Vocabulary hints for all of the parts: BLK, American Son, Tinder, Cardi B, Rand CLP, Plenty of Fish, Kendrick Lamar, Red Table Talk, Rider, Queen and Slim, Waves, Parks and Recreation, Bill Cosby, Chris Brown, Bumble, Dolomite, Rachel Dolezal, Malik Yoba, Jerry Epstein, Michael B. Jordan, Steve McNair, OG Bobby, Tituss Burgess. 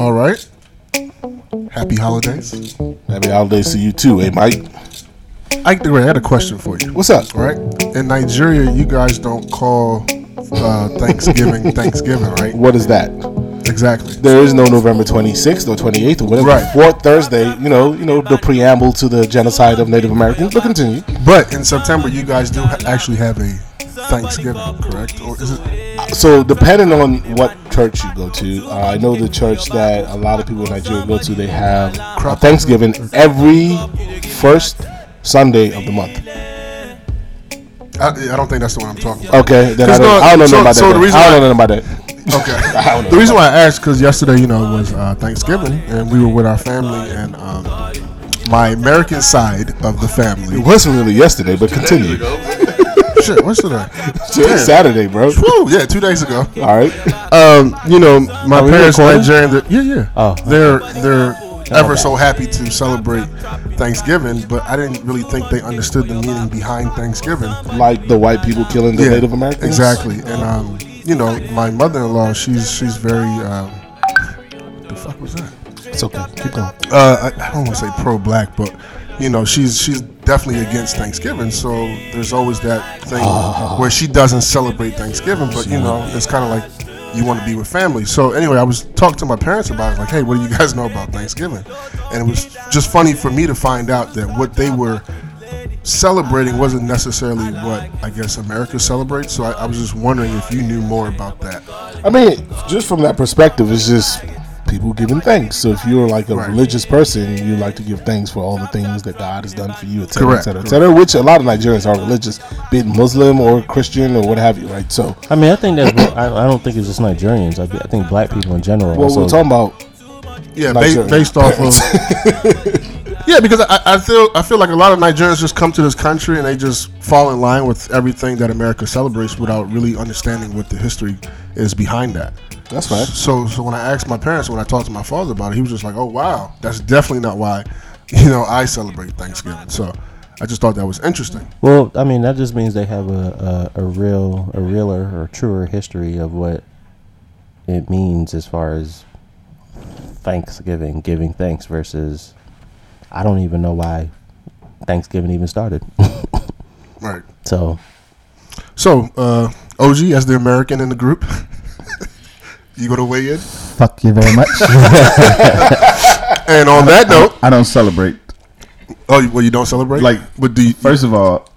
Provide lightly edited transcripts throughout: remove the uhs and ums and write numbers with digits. All right. Happy holidays. Happy holidays to you too, Mike. Ike the Great, I had a question for you. What's up? All right. In Nigeria, you guys don't call Thanksgiving Thanksgiving, right? What is that? Exactly. There is no November 26th or 28th or whatever. Right. Fourth Thursday, you know, the preamble to the genocide of Native Americans. But continue. But in September, you guys do actually have a Thanksgiving, correct? Or is it? So depending on what church you go to, I know the church that a lot of people in Nigeria go to, they have Thanksgiving every first Sunday of the month. I don't think that's the one I'm talking about. Okay, then I don't know about that. Okay. The reason why I asked, because yesterday, was Thanksgiving, and we were with our family, and my American side of the family. It wasn't really yesterday, but continue. Shit, what's today? It's Saturday, bro. Woo, yeah, 2 days ago. All right. My parents are Nigerian. Yeah. Oh, they're so happy to celebrate Thanksgiving, but I didn't really think they understood the meaning behind Thanksgiving. Like the white people killing the Native Americans? Exactly. And my mother-in-law, she's very. What the fuck was that? It's okay. Keep going. I don't want to say pro-black, but she's definitely against Thanksgiving. So there's always that thing where she doesn't celebrate Thanksgiving, but it's kind of like you want to be with family. So anyway, I was talking to my parents about it, like, hey, what do you guys know about Thanksgiving? And it was just funny for me to find out that what they were celebrating wasn't necessarily what I guess America celebrates. So I was just wondering if you knew more about that. I mean, just from that perspective, it's just people giving thanks. So if you're like a religious person, you like to give thanks for all the things that God has done for you, et cetera, et cetera, et cetera, which a lot of Nigerians are religious, be it Muslim or Christian or what have you, right? So I mean, I think that's I don't think it's just Nigerians. I think black people in general. Well, we're talking about based off of. Yeah, because I feel like a lot of Nigerians just come to this country and they just fall in line with everything that America celebrates without really understanding what the history is behind that. That's right. So when I asked my parents, when I talked to my father about it, he was just like, "Oh wow, that's definitely not why, I celebrate Thanksgiving." So I just thought that was interesting. Well, I mean, that just means they have a realer or truer history of what it means as far as Thanksgiving, giving thanks versus. I don't even know why Thanksgiving even started. Right. So, OG, as the American in the group, you going to weigh in? Fuck you very much. And on that note. I don't celebrate. Oh, well, you don't celebrate? Like, but first of all,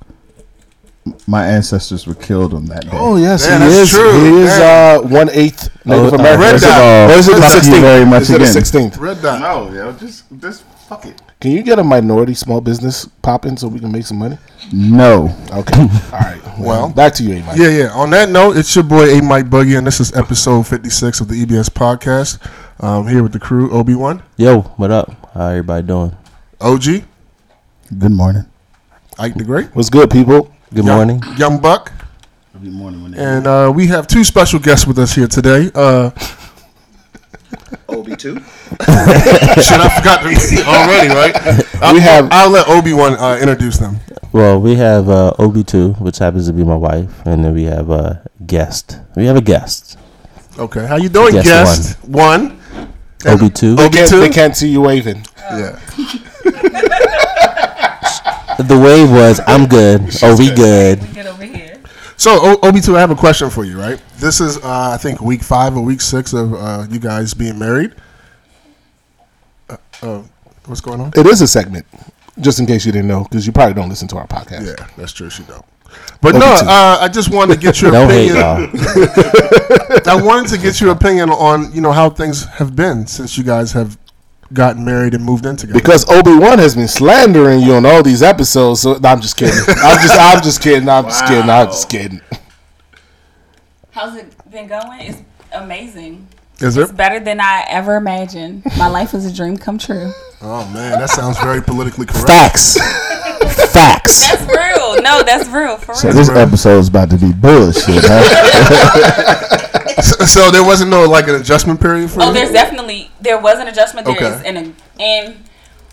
my ancestors were killed on that day. Oh, yes, man, he is. True. He is 1/8 Native American. Red dot. What is it? 16th. Red dot. No, yo, just fuck it. Can you get a minority small business popping so we can make some money? No. Okay. All right. Well, back to you, A-Mike. Yeah. On that note, it's your boy A-Mike Buggy, and this is episode 56 of the EBS Podcast. Here with the crew, Obi-One. Yo, what up? How everybody doing? OG. Good morning. Ike the Great. What's good, people? Good morning. Young Buck. Good morning. And we have two special guests with us here today. Obi-Two. Shit, I forgot already, right? I'll let Obi-One introduce them. Well, we have Obi-Two, which happens to be my wife, and then we have a guest. Okay, how you doing, Guest One? Obi-Two. They can't see you waving. Yeah. The wave was, I'm good. We good. Get over here. So, Obi-Two, I have a question for you, right? This is, I think, week 5 or week 6 of you guys being married. What's going on? It is a segment, just in case you didn't know, because you probably don't listen to our podcast. Yeah, that's true. She don't. But Obi-Two. I just wanted to get your opinion. I wanted to get your opinion on, how things have been since you guys have gotten married and moved in together. Because Obi-Wan has been slandering you on all these episodes. So no, I'm just kidding. I'm just kidding. How's it been going? It's amazing. Is it? It's better than I ever imagined. My life is a dream come true. Oh man, that sounds very politically correct. Facts. That's real. No, that's real. For real. So this episode is about to be bullshit, huh? So there wasn't no like an adjustment period for you? Oh, there was an adjustment. There is an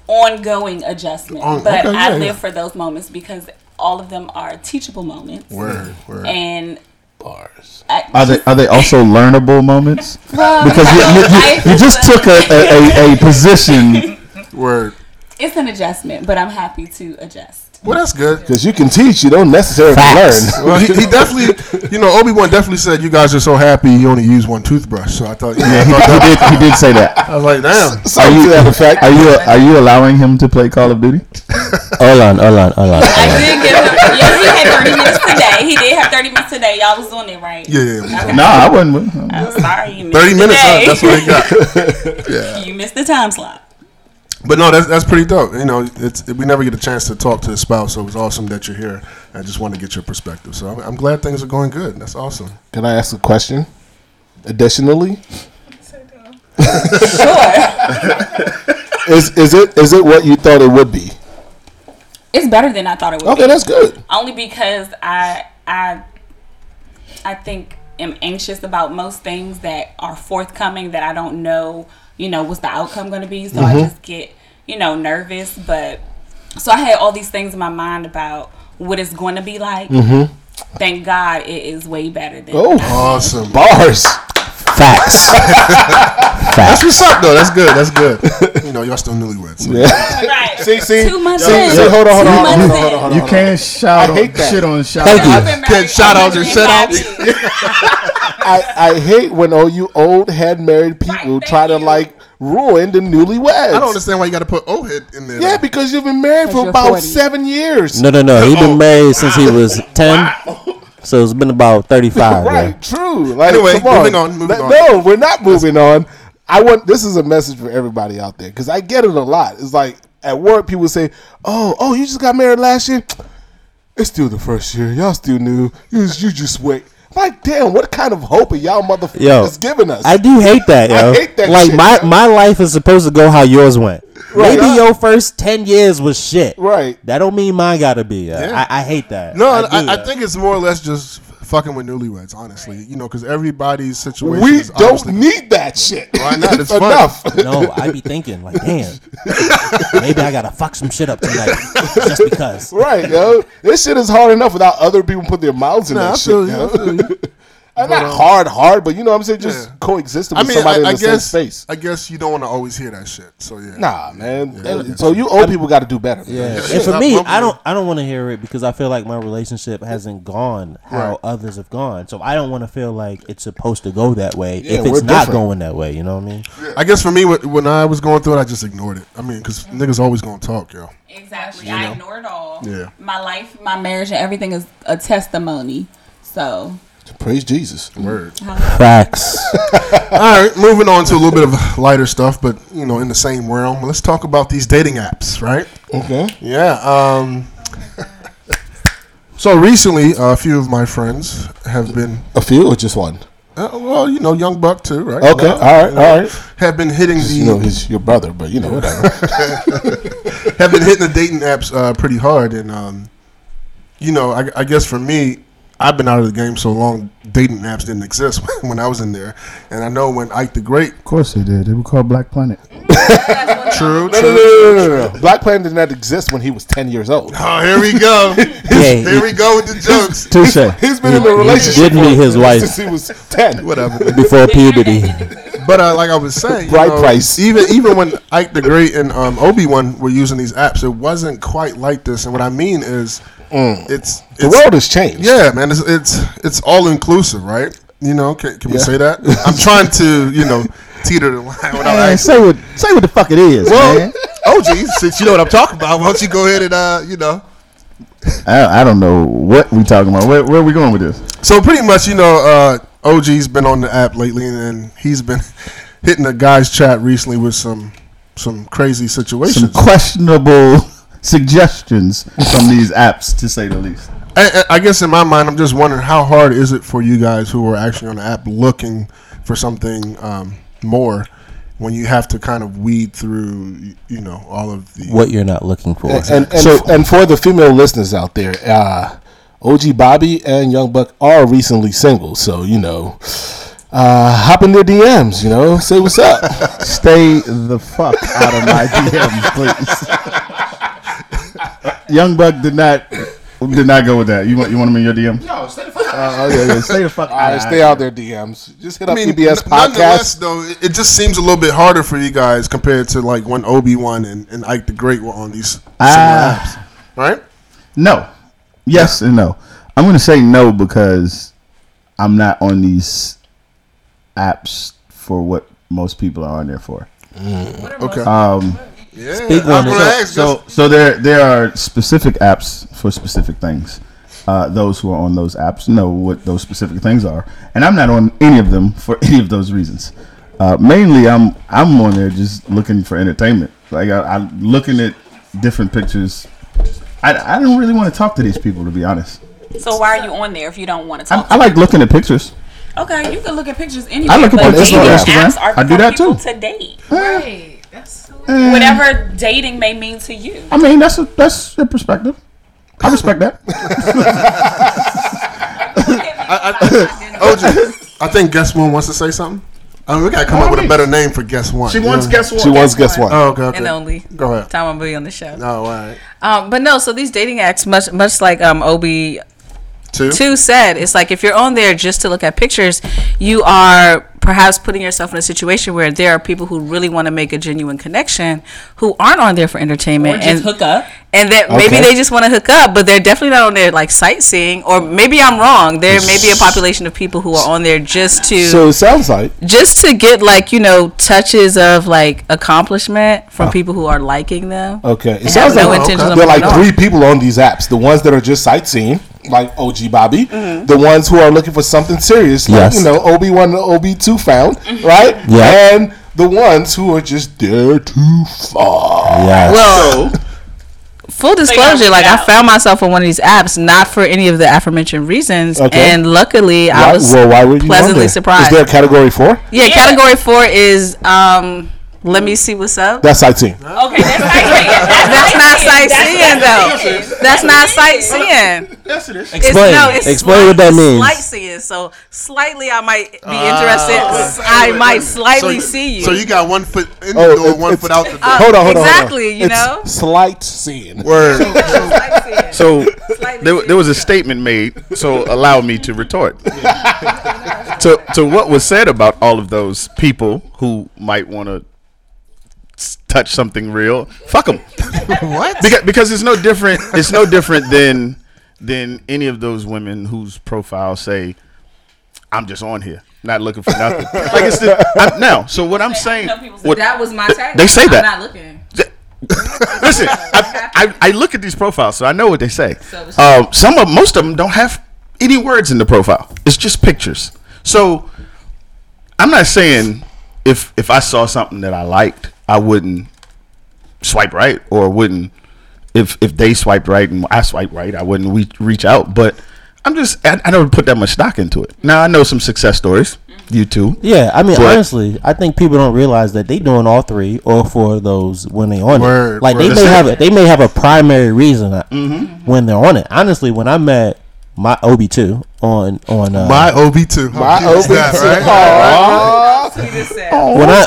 ongoing adjustment. But I live for those moments because all of them are teachable moments. Word. And Bars. Are they also learnable moments? Well, because you just took a position. Word. It's an adjustment, but I'm happy to adjust. Well, that's good. Because you can teach, you don't necessarily learn. Well, he definitely, Obi-Wan definitely said, you guys are so happy you only use one toothbrush. So I thought, he did say that. I was like, damn. So are you allowing him to play Call of Duty? Hold on. I did give him, he had 30 minutes today. He did have 30 minutes today. Y'all was doing it right. Yeah. Okay. Nah, I wasn't. I'm sorry. You missed 30 minutes, huh? That's what he got. Yeah. You missed the time slot. But no, that's pretty dope. We never get a chance to talk to the spouse, so it was awesome that you're here. I just want to get your perspective. So I'm glad things are going good. That's awesome. Can I ask a question? Additionally, so dumb. Sure. Is it what you thought it would be? It's better than I thought it would be. Okay, that's good. Only because I think I'm anxious about most things that are forthcoming that I don't know. What's the outcome going to be? So I just get, nervous. But so I had all these things in my mind about what it's going to be like. Mm-hmm. Thank God it is way better than. Oh, awesome. Bars. Facts. That's what's up, though. That's good. Y'all still newlyweds. So. Yeah. Right. See. 2 months in. Hold on. You can't shout on shit on shout out. You can't shout out your shit out. I hate when you old head married people try to ruin the newlyweds. I don't understand why you got to put old head in there. Yeah, because you've been married for about 40. 7 years. No. He's been married since he was 10. Wow. So it's been about 35. Right, yeah. True. Anyway, moving on. No, we're not moving on. This is a message for everybody out there because I get it a lot. It's like at work people say, oh, you just got married last year? It's still the first year. Y'all still new. You just wait. Like, damn, what kind of hope are y'all motherfuckers giving us? I do hate that, yo. I hate that shit. Like, my life is supposed to go how yours went. Right. Maybe your first 10 years was shit. Right. That don't mean mine gotta be. Yeah. I hate that. No, I think it's more or less just fucking with newlyweds, honestly. Because everybody's situation is honestly. We don't need that shit. Why not? It's enough. No, I be thinking, like, damn, maybe I gotta fuck some shit up tonight just because. Right, yo. This shit is hard enough without other people putting their mouths in that shit, yo. Not hard, but you know what I'm saying? Just coexisting with somebody in the same space. I guess you don't want to always hear that shit. So, yeah. Nah, man. So, you old people got to do better. Yeah. And for me, I don't want to hear it because I feel like my relationship hasn't gone how others have gone. So, I don't want to feel like it's supposed to go that way if it's not going that way. You know what I mean? Yeah. I guess for me, when I was going through it, I just ignored it. Because niggas always going to talk, yo. Exactly. I ignore it all. Yeah. My life, my marriage, and everything is a testimony. So... Praise Jesus. Word. Facts. All right, moving on to a little bit of lighter stuff, but, in the same realm. Let's talk about these dating apps, right? Okay. Yeah. So recently, a few of my friends have been... A few or just one? Well, Young Buck too, right? Okay. All right. Have been hitting the... He's your brother, but, whatever. Have been hitting the dating apps pretty hard. And, I guess for me... I've been out of the game so long, dating apps didn't exist when I was in there. And I know when Ike the Great... Of course they did. They were called Black Planet. True. No. Black Planet did not exist when he was 10 years old. Oh, here we go. Here we go with the jokes. Touche. He's been in a relationship with his wife since he was 10. Whatever. Before puberty. But like I was saying, price. Even when Ike the Great and Obi-One were using these apps, it wasn't quite like this. And what I mean is... It's the world has changed. Yeah, man, it's all inclusive, right? Can we say that? I'm trying to teeter the line without say what the fuck it is, man. Oh, geez, since you know what I'm talking about, why don't you go ahead and I don't know what we talking about. Where are we going with this? So pretty much, OG's been on the app lately, and he's been hitting the guys chat recently with some crazy situations, some questionable. Suggestions from these apps, to say the least. I guess in my mind, I'm just wondering how hard is it for you guys who are actually on the app looking for something more when you have to kind of weed through, all of the what you're not looking for. And for the female listeners out there, OG Bobby and Young Buck are recently single, so hop in their DMs, say what's up. Stay the fuck out of my DMs, please. Young Buck did not go with that. You want him in your DM? No, stay the fuck Okay. Stay the fuck out. Right, stay out there, DMs. Just hit up EBS Podcast. Though it just seems a little bit harder for you guys compared to like when Obi-One and Ike the Great were on these apps, right? No. Yes and no. I'm gonna say no because I'm not on these apps for what most people are on there for. Okay. Yeah. So there are specific apps for specific things. Those who are on those apps know what those specific things are, and I'm not on any of them for any of those reasons. Mainly, I'm on there just looking for entertainment. Like I'm looking at different pictures. I don't really want to talk to these people, to be honest. So why are you on there if you don't want to talk? I like looking at pictures. Okay, you can look at pictures anyway. I look at pictures on Instagram. I do that too. To date, right? That's so whatever dating may mean to you. I mean, that's a perspective. I respect that. OJ, I think Guest One wants to say something. I mean, we gotta come up with a better name for Guest One. She wants Guest One. Oh, okay. And only. Go ahead. Time I'm be on the show. Oh, all right. But no. So these dating apps, much like Obi-Two said, it's like if you're on there just to look at pictures, you are perhaps putting yourself in a situation where there are people who really want to make a genuine connection who aren't on there for entertainment, or just hook up, and that maybe they just want to hook up, but they're definitely not on there like sightseeing. Or maybe I'm wrong. There may be a population of people who are on there just to. So it sounds like just to get like touches of like accomplishment from people who are liking them. Okay, it sounds like there are like three people on these apps: the ones that are just sightseeing, like OG Bobby, the ones who are looking for something serious, like Obi-One and Obi-Two found, right? Yeah. And the ones who are just there too far. Yes. Well, full disclosure, I found myself on one of these apps not for any of the aforementioned reasons, and luckily I was pleasantly surprised. Is there a category 4? Yeah, category 4 is let me see what's up. That's sightseeing. Okay, That's not sightseeing though. Yes, it is. Explain what that means. Sightseeing. So slightly, I might be interested. I might slightly see you. So you got one foot in the door, one foot out the door. Hold on. Exactly. You know, slight seeing. Word. So there was a statement made. So allow me to retort. To what was said about all of those people who might want to touch something real. Fuck them. What? Because it's no different. It's no different than any of those women whose profiles say, "I'm just on here, not looking for nothing." Like it's now. So what I'm saying, that was my tag. They say that. I'm not looking. Listen, I look at these profiles, so I know what they say. Most of them don't have any words in the profile. It's just pictures. So I'm not saying if I saw something that I liked, I wouldn't swipe right, or wouldn't if they swiped right and I swiped right, I wouldn't reach out. But I'm just I don't put that much stock into it. Now I know some success stories. You too. Yeah, I mean honestly, I think people don't realize that they doing all three or four of those when they on it. Like they may have a primary reason when they're on it. Honestly, when I met my Obi-Two on my Obi-Two. Right?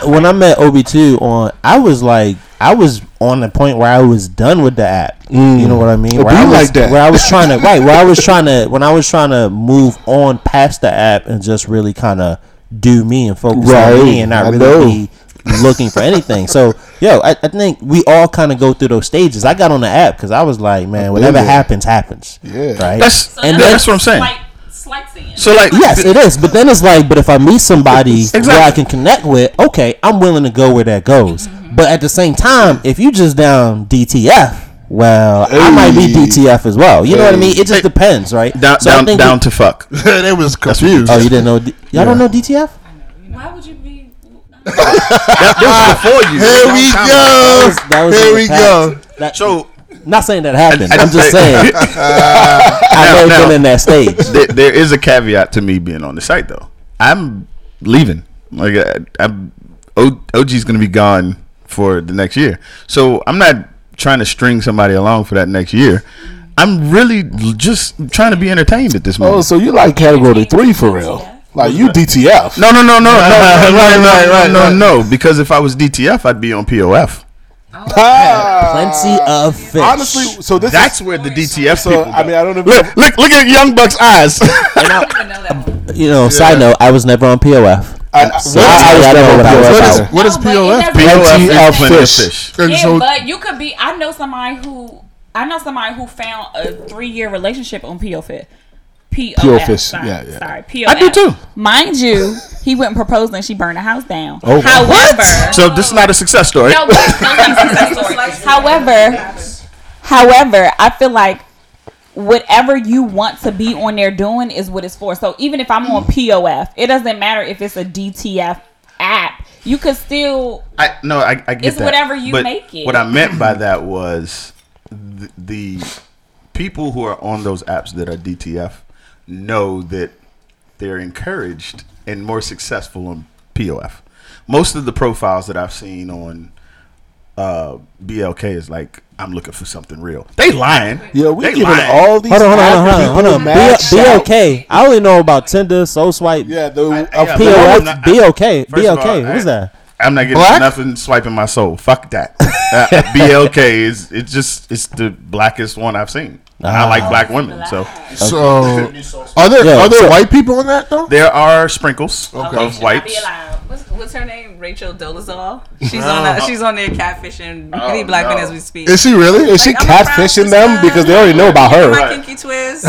When I met Obi-Two on, I was on the point where I was done with the app. You know what I mean? Where I was trying to move on past the app and just really kind of do me and focus on me and not really be looking for anything. So I think we all kind of go through those stages. I got on the app because I was like, man, whatever happens. Yeah, right. That's what I'm saying. So like, yes, it is. But then it's like, but if I meet somebody where I can connect with, okay, I'm willing to go where that goes. But at the same time, if you just down DTF, well, I might be DTF as well. You know what I mean? It just depends, right? Down to fuck. That was confused. Oh, you didn't know? Y'all don't know DTF? I know. Why would you be? That was before you. Here we go. So, not saying that happened. I'm just saying. I've never been in that stage. There is a caveat to me being on the site, though. I'm leaving. Like, OG's going to be gone for the next year. So, I'm not trying to string somebody along for that next year. I'm really just trying to be entertained at this moment. Oh, so you like category 3 for real? Like you DTF? No. Because if I was DTF, I'd be on POF. Plenty of Fish. Honestly, so that's where the DTF. So I mean, I don't know. Look at Young Buck's eyes. Side note: I was never on POF. What is POF? Plenty of Fish. Yeah, but you could be. I know somebody who found a 3-year relationship on POF. P.O.F. Sorry, P.O.F. I do too. Mind you, he went and proposed and she burned the house down. Oh, however, what? So this is not a success story. No, it's not a success story. However, I feel like whatever you want to be on there doing is what it's for. So even if I'm on P.O.F., it doesn't matter if it's a DTF app. You could still... I get it's that. It's whatever you but make it. What I meant by that was the people who are on those apps that are DTF know that they're encouraged and more successful on POF. Most of the profiles that I've seen on BLK is like, I'm looking for something real. They lying. Yeah, we giving all these. Hold on. BLK. I only know about Tinder, Soul Swipe. Yeah, POF, BLK. BLK. What is that? I'm not getting nothing swiping my soul. Fuck that. BLK it's the blackest one I've seen. And I like black women, so are there white people in that though? There are sprinkles of whites. What's her name? Rachel Dolezal. She's on there catfishing many black men as we speak. Is she really? Is she catfishing them because they already know about her? My kinky twist.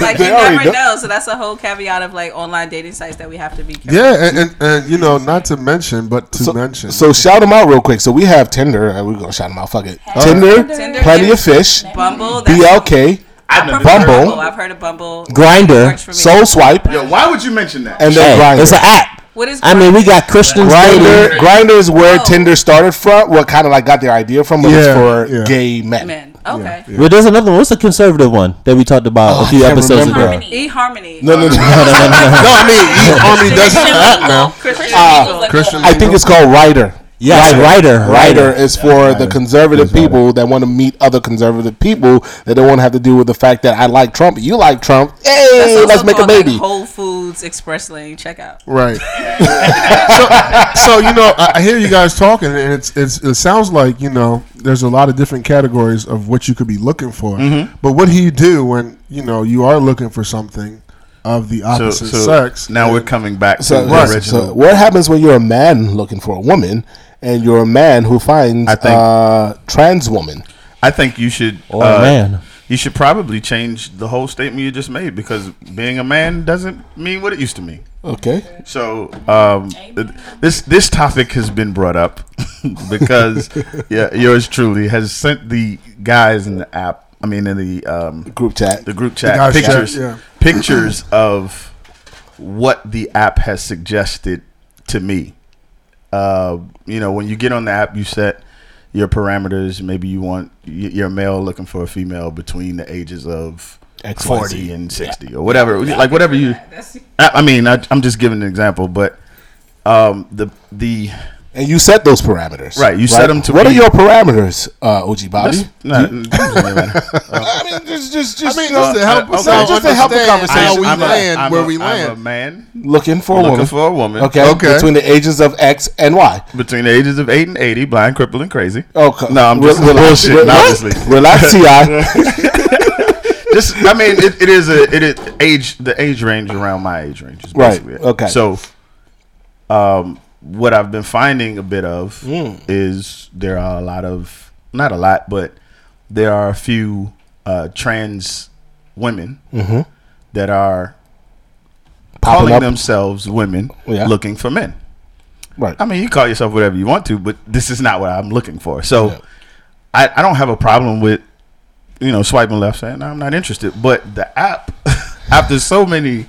Like you never know. So that's a whole caveat of like online dating sites that we have to be careful. Yeah, and not to mention, but to mention. So shout them out real quick. So we have Tinder, and we're gonna shout them out. Fuck it, Tinder, Plenty of Fish. Bumble, BLK, I've heard of Bumble, Grindr, Soul Swipe. Yo, why would you mention that? And then Grindr. It's an app. What is Grindr? I mean, we got Christians. Grindr is where Tinder started from. What kind of like got their idea from? But it's for gay men. Okay. Yeah. Well, there's another one. What's the conservative one that we talked about a few episodes ago? E-Harmony. No. I mean, E-Harmony doesn't have now. Christian. I think it's called Rider. Yeah, Rider is for the conservative people that want to meet other conservative people that don't want to have to deal with the fact that I like Trump, you like Trump. Hey, let's make a baby. Like Whole Foods Express Lane checkout. Right. so I hear you guys talking, and it sounds like there's a lot of different categories of what you could be looking for. Mm-hmm. But what do you do when you are looking for something of the opposite sex? Now we're coming back to the original. So what happens when you're a man looking for a woman? And you're a man who finds trans woman. I think you should. Or a man. You should probably change the whole statement you just made because being a man doesn't mean what it used to mean. Okay. So this topic has been brought up because yours truly has sent the guys in the app. I mean, in the group chat pictures of what the app has suggested to me. When you get on the app, you set your parameters. Maybe you want your male looking for a female between the ages of 40 and 60 or whatever. Yeah. Like whatever you. I'm just giving an example, but and you set those parameters, right? You set them to. What are your parameters, OG Bobby? Just to help the conversation. I'm a man looking for a woman. Okay. Between the ages of X and Y. Between the ages of 8 and 80, blind, crippled, and crazy. Okay. No, I'm just bullshit. Obviously, relax, T.I. The age range around my age range is basically it. Okay. So, what I've been finding a bit of is there are a lot of, not a lot, but there are a few trans women that are calling themselves women looking for men. Right. I mean, you call yourself whatever you want to, but this is not what I'm looking for. So I don't have a problem with, swiping left saying, no, I'm not interested. But the app, after so many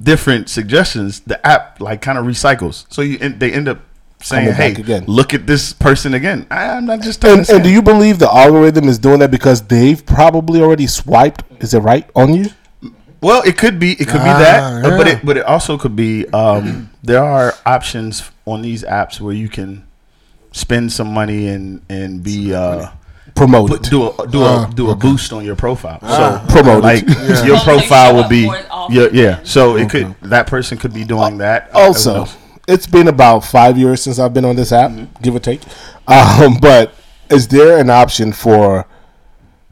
different suggestions, the app kind of recycles. So they end up saying, "Hey, look at this person again." I'm not just. And do you believe the algorithm is doing that because they've probably already swiped? Is it right on you? Well, it could be. It could be that, but it also could be. There are options on these apps where you can spend some money and be. Promoted. Do a boost on your profile. So promoted. Your profile will be. So it could that person could be doing that. Also, it's been about 5 years since I've been on this app, mm-hmm. give or take. But is there an option for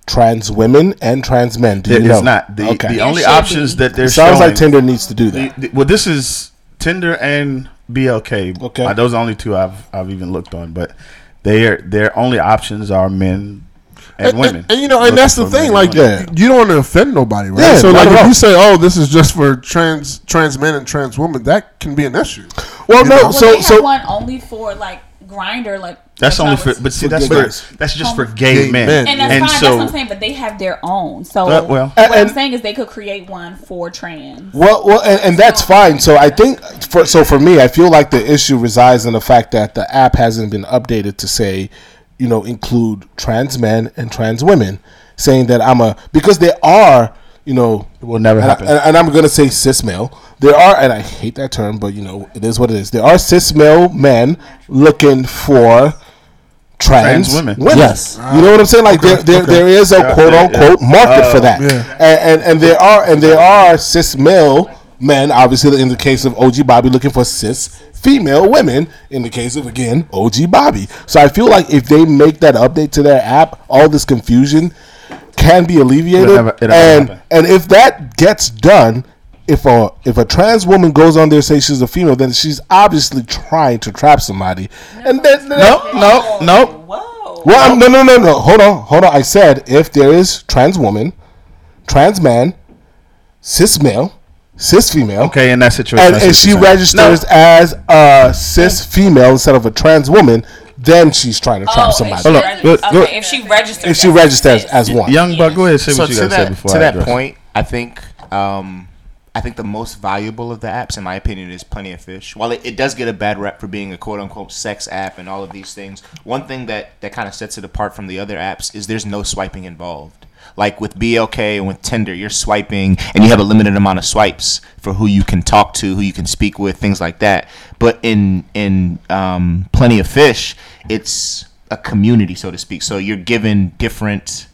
trans women and trans men? Do there you know? Is not. The, okay. the only options be. That they're showing. Sounds like Tinder needs to do that. Well, this is Tinder and BLK. Okay. Those are the only two I've even looked on. But their only options are men and women. And you know, and that's the thing. Like, you don't want to offend nobody, right? Yeah, so, like, if you say, oh, this is just for trans men and trans women, that can be an issue. Well, you no. Know? So one only for, like, Grindr, like that's only for, but see, that's just for gay men, and that's fine. So, that's what I'm saying. But they have their own, so what I'm saying is they could create one for trans. Well, and that's fine. So I think for me, I feel like the issue resides in the fact that the app hasn't been updated to say, you know, include trans men and trans women, saying that because there are, you know, it will never happen. And I'm gonna say cis male. There are, and I hate that term, but, you know, it is what it is. There are cis male men looking for trans women. Yes. You know what I'm saying? Like, there is a quote-unquote market for that. Yeah. And there are cis male men, obviously, in the case of OG Bobby, looking for cis female women, in the case of, again, OG Bobby. So I feel like if they make that update to their app, all this confusion can be alleviated. And if that gets done... If a trans woman goes on there and says she's a female, then she's obviously trying to trap somebody. No. Whoa. Well, no. Hold on. I said if there is trans woman, trans man, cis male, cis female. Okay, in that situation. And she registers as a cis female instead of a trans woman, then she's trying to trap somebody. If she registers as one. Young Buck, go ahead and say what you guys said before. To that point, I think the most valuable of the apps, in my opinion, is Plenty of Fish. While it does get a bad rep for being a quote-unquote sex app and all of these things, one thing that kind of sets it apart from the other apps is there's no swiping involved. Like with BLK and with Tinder, you're swiping, and you have a limited amount of swipes for who you can talk to, who you can speak with, things like that. But in Plenty of Fish, it's a community, so to speak. So you're given different...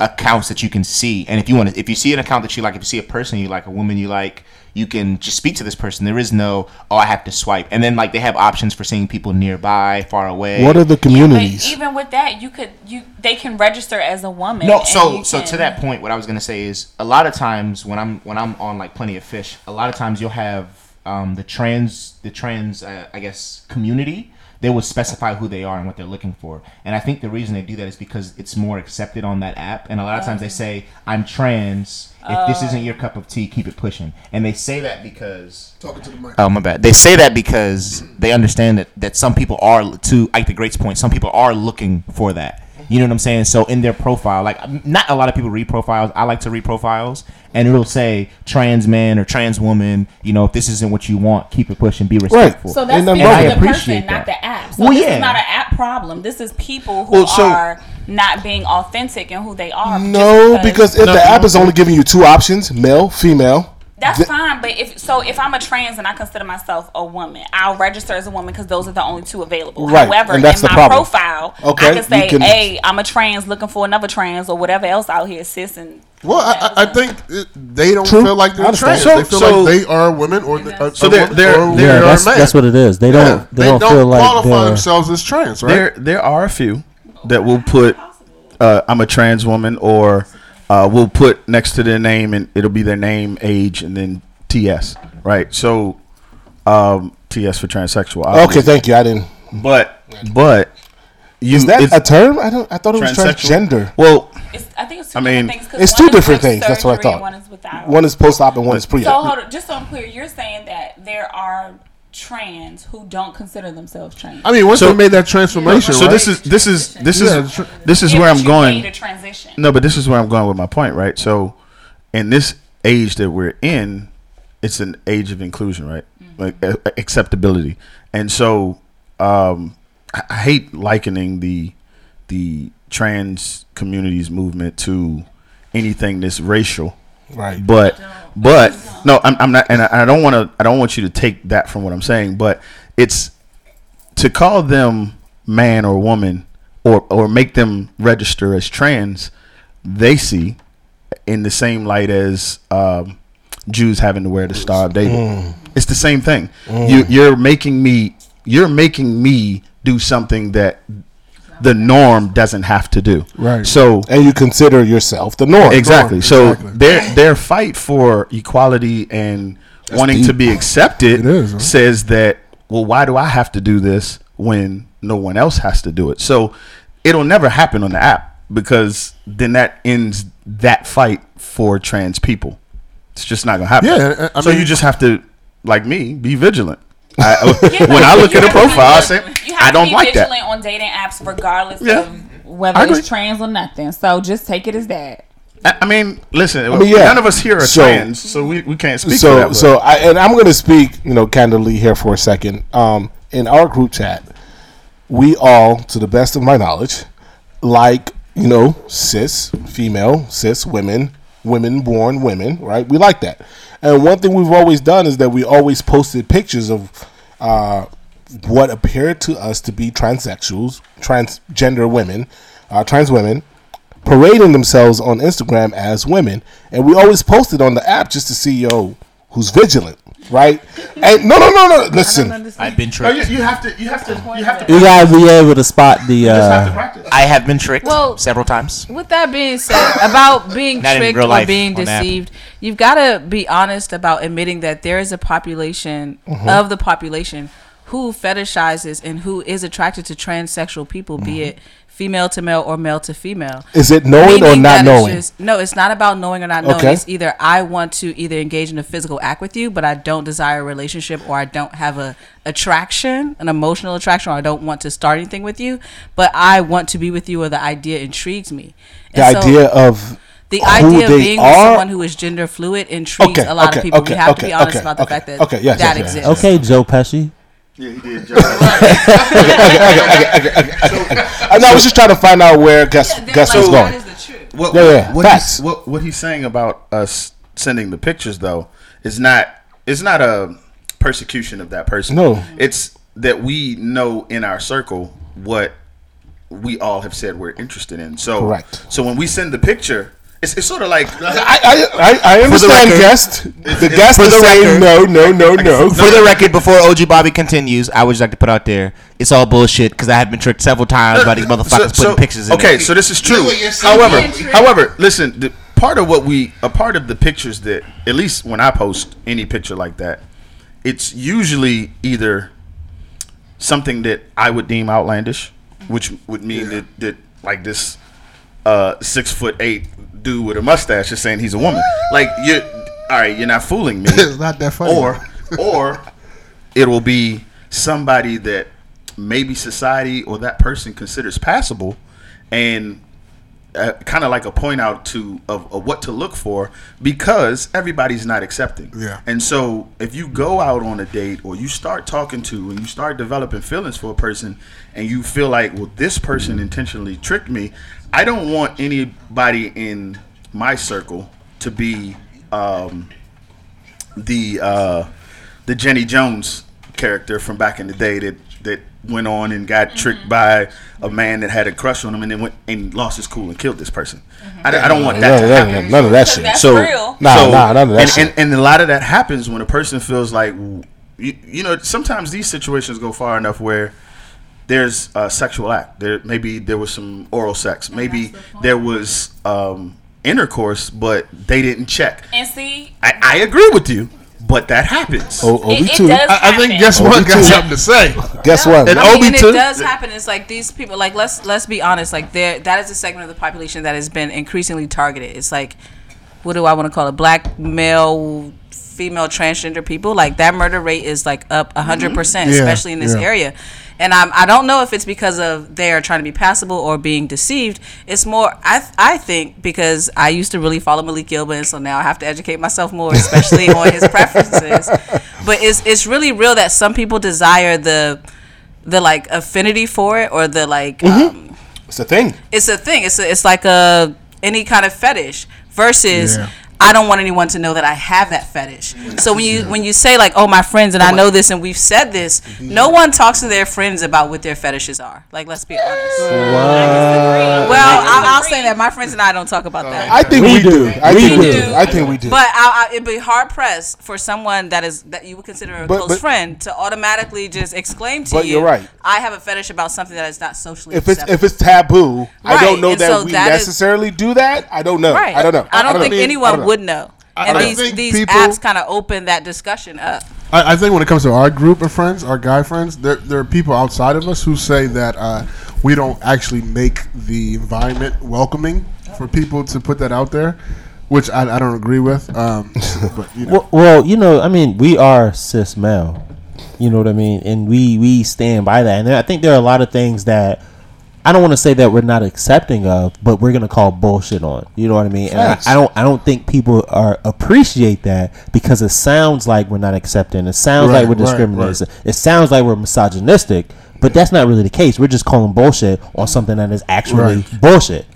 accounts that you can see, and if you see an account that you like, if you see a person you like, a woman you like, you can just speak to this person. There is no I have to swipe, and then like they have options for seeing people nearby, far away. What are the communities? Yeah, even with that, they can register as a woman. No, so to that point, what I was gonna say is a lot of times when I'm on like Plenty of Fish, a lot of times you'll have the trans I guess community. They will specify who they are and what they're looking for. And I think the reason they do that is because it's more accepted on that app. And a lot of times they say, I'm trans. If this isn't your cup of tea, keep it pushing. And they say that because... Talking to the mic. Oh, my bad. They say that because they understand that some people are, to Ike the Great's point, some people are looking for that. You know what I'm saying? So in their profile, like, not a lot of people read profiles. I like to read profiles, and it'll say trans man or trans woman. You know, if this isn't what you want, keep it pushing, be respectful. Right. So that's the person, not the app. So this is not an app problem. This is people who are not being authentic in who they are. No, because if the app is only giving you two options, male, female. That's fine, but if I'm a trans and I consider myself a woman, I'll register as a woman because those are the only two available. Right. However, in my profile, I can say, hey, I'm a trans looking for another trans or whatever else out here, cis. And well, I think they don't feel like they're trans. They feel like they are women or they are men. That's what it is. They don't feel like they qualify themselves as trans, right? There are a few that will put, I'm a trans woman, or... we'll put next to their name, and it'll be their name, age, and then TS, right? So, TS for transsexual. Obviously. Okay, thank you. I didn't. But is that a term? I thought it was transgender. Well, it's two different things. That's what I thought. One is post-op and one is pre-op. So hold on, just so I'm clear, you're saying that there are trans who don't consider themselves trans. I mean, once they made that transformation, so right? this is where I'm going. No, but this is where I'm going with my point, right? So, in this age that we're in, it's an age of inclusion, right? Mm-hmm. Like acceptability, and so I hate likening the trans communities movement to anything that's racial. Right, but no, I'm not, and I don't want you to take that from what I'm saying. But it's to call them man or woman, or make them register as trans. They see in the same light as Jews having to wear the Star of David. It's the same thing. You're making me do something that the norm doesn't have to do. Right. So, and you consider yourself the norm. Exactly. So their fight for equality and that's wanting deep. To be accepted is, right? Says that, well, why do I have to do this when no one else has to do it? So it'll never happen on the app, because then that ends that fight for trans people. It's just not going to happen. Yeah, so you just have to, like me, be vigilant. When I look at a profile, I say, I don't like that. You have to be vigilant on dating apps regardless of whether it's trans or nothing. So just take it as that. I mean, listen, none of us here are trans, so we can't speak to that. And I'm going to speak, candidly here for a second. In our group chat, we all, to the best of my knowledge, like, cis, female, cis, women born women, right? We like that. And one thing we've always done is that we always posted pictures of what appeared to us to be transsexuals, transgender women, trans women, parading themselves on Instagram as women. And we always posted on the app just to see, who's vigilant, right? And no. Listen, I've been tricked. No, you have to. You gotta be able to spot the. I have been tricked several times. With that being said, about being tricked or being deceived, you've got to be honest about admitting that there is a population of the population who fetishizes and who is attracted to transsexual people, be it female to male or male to female. Is it knowing or not knowing? No, it's not about knowing or not knowing. Okay. It's either I want to either engage in a physical act with you, but I don't desire a relationship, or I don't have an emotional attraction, or I don't want to start anything with you, but I want to be with you, or the idea intrigues me. And the idea of the idea of being with someone who is gender fluid intrigues a lot of people. We have to be honest about the fact that that exists. Okay, Joe Pesci. Yeah, he did. Okay. I was just trying to find out where Gus was going. That is the truth. What he's saying about us sending the pictures, though, is not a persecution of that person. No, it's that we know in our circle what we all have said we're interested in. So, correct. So when we send the picture, it's sort of like I understand guest. The guest is saying no. For the record, before OG Bobby continues, I would just like to put out there, it's all bullshit, because I have been tricked several times by these motherfuckers putting pictures in. Okay, so this is true. However, listen, part of the pictures that, at least when I post any picture like that, it's usually either something that I would deem outlandish, which would mean that like this 6'8" dude with a mustache is saying he's a woman. Like, you're not fooling me. It's not that funny. Or it will be somebody that maybe society or that person considers passable, and kind of like a point out of what to look for, because everybody's not accepting. Yeah. And so if you go out on a date, or you start talking to and you start developing feelings for a person, and you feel like, well, this person intentionally tricked me, I don't want anybody in my circle to be the Jenny Jones character from back in the day that went on and got tricked by a man that had a crush on him, and then went and lost his cool and killed this person. Mm-hmm. I don't want that to happen. None of that shit. That's real. None of that shit. And a lot of that happens when a person feels like, sometimes these situations go far enough where there's a sexual act. Maybe there was some oral sex. Maybe there was intercourse, but they didn't check. And see, I agree with you, but that happens. Obi-Two. I think guess what? Got something to say. Guess what? And Obi-Two. It does happen. It's like these people. Like let's be honest. Like that is a segment of the population that has been increasingly targeted. It's like, what do I want to call it? Black male, female, transgender people. Like that murder rate is like up 100%, especially in this area. And I don't know if it's because of they are trying to be passable or being deceived. It's more, I think, because I used to really follow Malik Yoba, and so now I have to educate myself more, especially on his preferences. But it's really real that some people desire the like affinity for it, or the like. It's a thing. It's like any kind of fetish versus. I don't want anyone to know that I have that fetish. So when you say like, oh, my friends, and I know this and we've said this, no one talks to their friends about what their fetishes are. Like, let's be honest. What? Well, I'll say that my friends and I don't talk about that. I think we do. I think we do. But it'd be hard pressed for someone that you would consider a close friend to automatically just exclaim to you. But you're right. I have a fetish about something that is not socially acceptable. If it's taboo, right. I don't know that we necessarily do that. I don't know. Right. I don't know. I don't think anyone would know. And these apps kind of open that discussion up. I think when it comes to our group of friends, our guy friends, there are people outside of us who say that we don't actually make the environment welcoming for people to put that out there, which I don't agree with. But, you know. Well, you know, I mean, we are cis male. You know what I mean? And we stand by that. And I think there are a lot of things that I don't want to say that we're not accepting of, but we're going to call bullshit on. You know what I mean? And I don't think people appreciate that because it sounds like we're not accepting. It sounds like we're discriminating. Right. It sounds like we're misogynistic, but that's not really the case. We're just calling bullshit on something that is actually bullshit.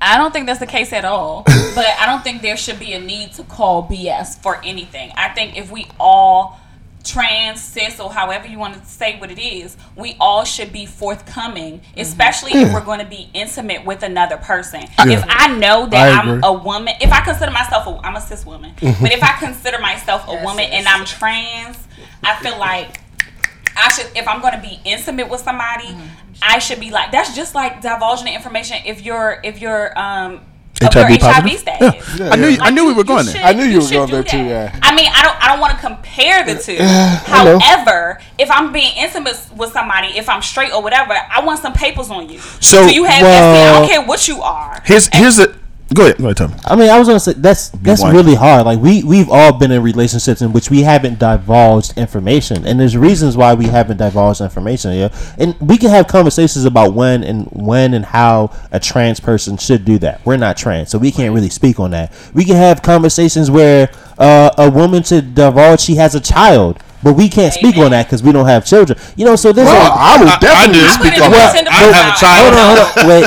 I don't think that's the case at all, but I don't think there should be a need to call BS for anything. I think if we all... trans, cis, or however you want to say what it is, we all should be forthcoming, especially if we're going to be intimate with another person. If I know that I'm a woman, if I consider myself I'm a cis woman, but if I consider myself a woman and I'm trans, I feel like I should, if I'm going to be intimate with somebody, I should be like, that's just like divulging the information if you're HIV positive? HIV I knew we were going there. I knew you were going there too. Yeah. I mean, I don't want to compare the two. However, if I'm being intimate with somebody, if I'm straight or whatever, I want some papers on you. So do you have STI? I don't care what you are. Go ahead, Tommy. I mean, I was gonna say that's really hard. Like we've all been in relationships in which we haven't divulged information, and there's reasons why we haven't divulged information. Yeah, and we can have conversations about when and how a trans person should do that. We're not trans, so we can't really speak on that. We can have conversations where a woman should divulge she has a child. But we can't speak on that because we don't have children. You know, so there's. I would definitely speak on that. I have a child. Hold on. Wait.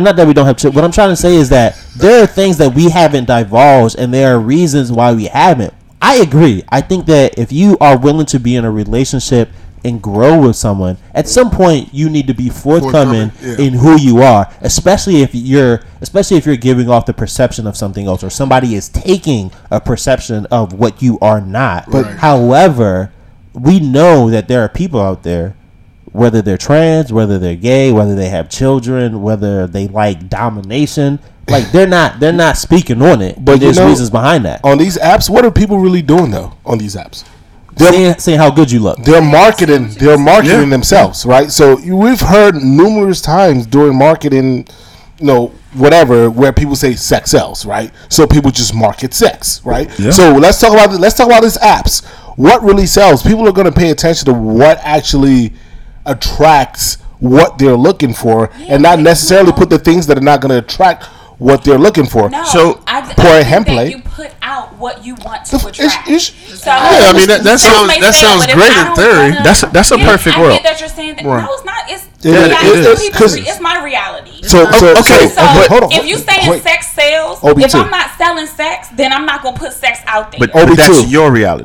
Not that we don't have children. What I'm trying to say is that there are things that we haven't divulged, and there are reasons why we haven't. I agree. I think that if you are willing to be in a relationship and grow with someone, at some point you need to be forthcoming in who you are, especially if you're giving off the perception of something else, or somebody is taking a perception of what you are not. But however, we know that there are people out there, whether they're trans, whether they're gay, whether they have children, whether they like domination, like they're not speaking on it. But there's reasons behind that. On these apps, what are people really doing though? On these apps, seeing how good you look. They're marketing. They're marketing themselves, right? So we've heard numerous times during marketing, you know, whatever, where people say sex sells, right? So people just market sex, right? Yeah. So let's talk about these apps. What really sells? People are going to pay attention to what actually attracts what they're looking for, and not necessarily put the things that are not going to attract what they're looking for. No, so I think you put out what you want to attract. I mean that sounds great in theory. That's a perfect world. I get that you're saying that. Right. No, it's not. It's my reality. So, if you're saying sex sells, if I'm not selling sex, then I'm not gonna put sex out there. But that's your reality.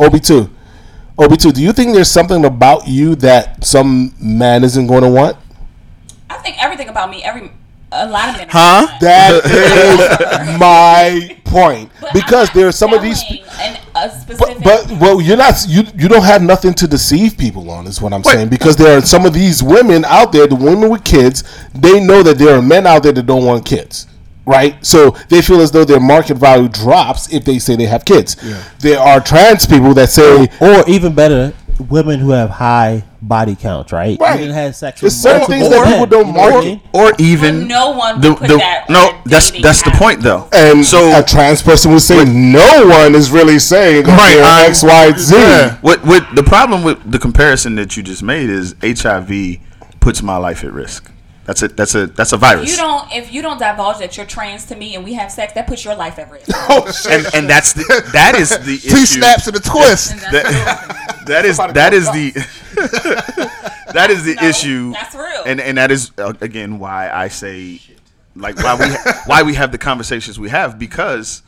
Obi-Two, do you think there's something about you that some man isn't going to want? I think everything about me, a lot of men. Huh? That is my point. But because there are some of these. You're not. You don't have nothing to deceive people on, is what I'm saying. Because there are some of these women out there, the women with kids. They know that there are men out there that don't want kids. Right, so they feel as though their market value drops if they say they have kids. Yeah. There are trans people that say, or even better, women who have high body counts. Right, even had sex. There's certain things that people don't market, or even no one would put that. No, that's the point though. And so a trans person would say, no one is really saying X, Y, Z. Yeah. What the problem with the comparison that you just made is HIV puts my life at risk. That's a virus. If you don't divulge that you're trans to me and we have sex, that puts your life at risk. Oh, and that is the issue. Two snaps and a twist. That is the issue. That's real. And that is again why I say, like why we have the conversations we have, because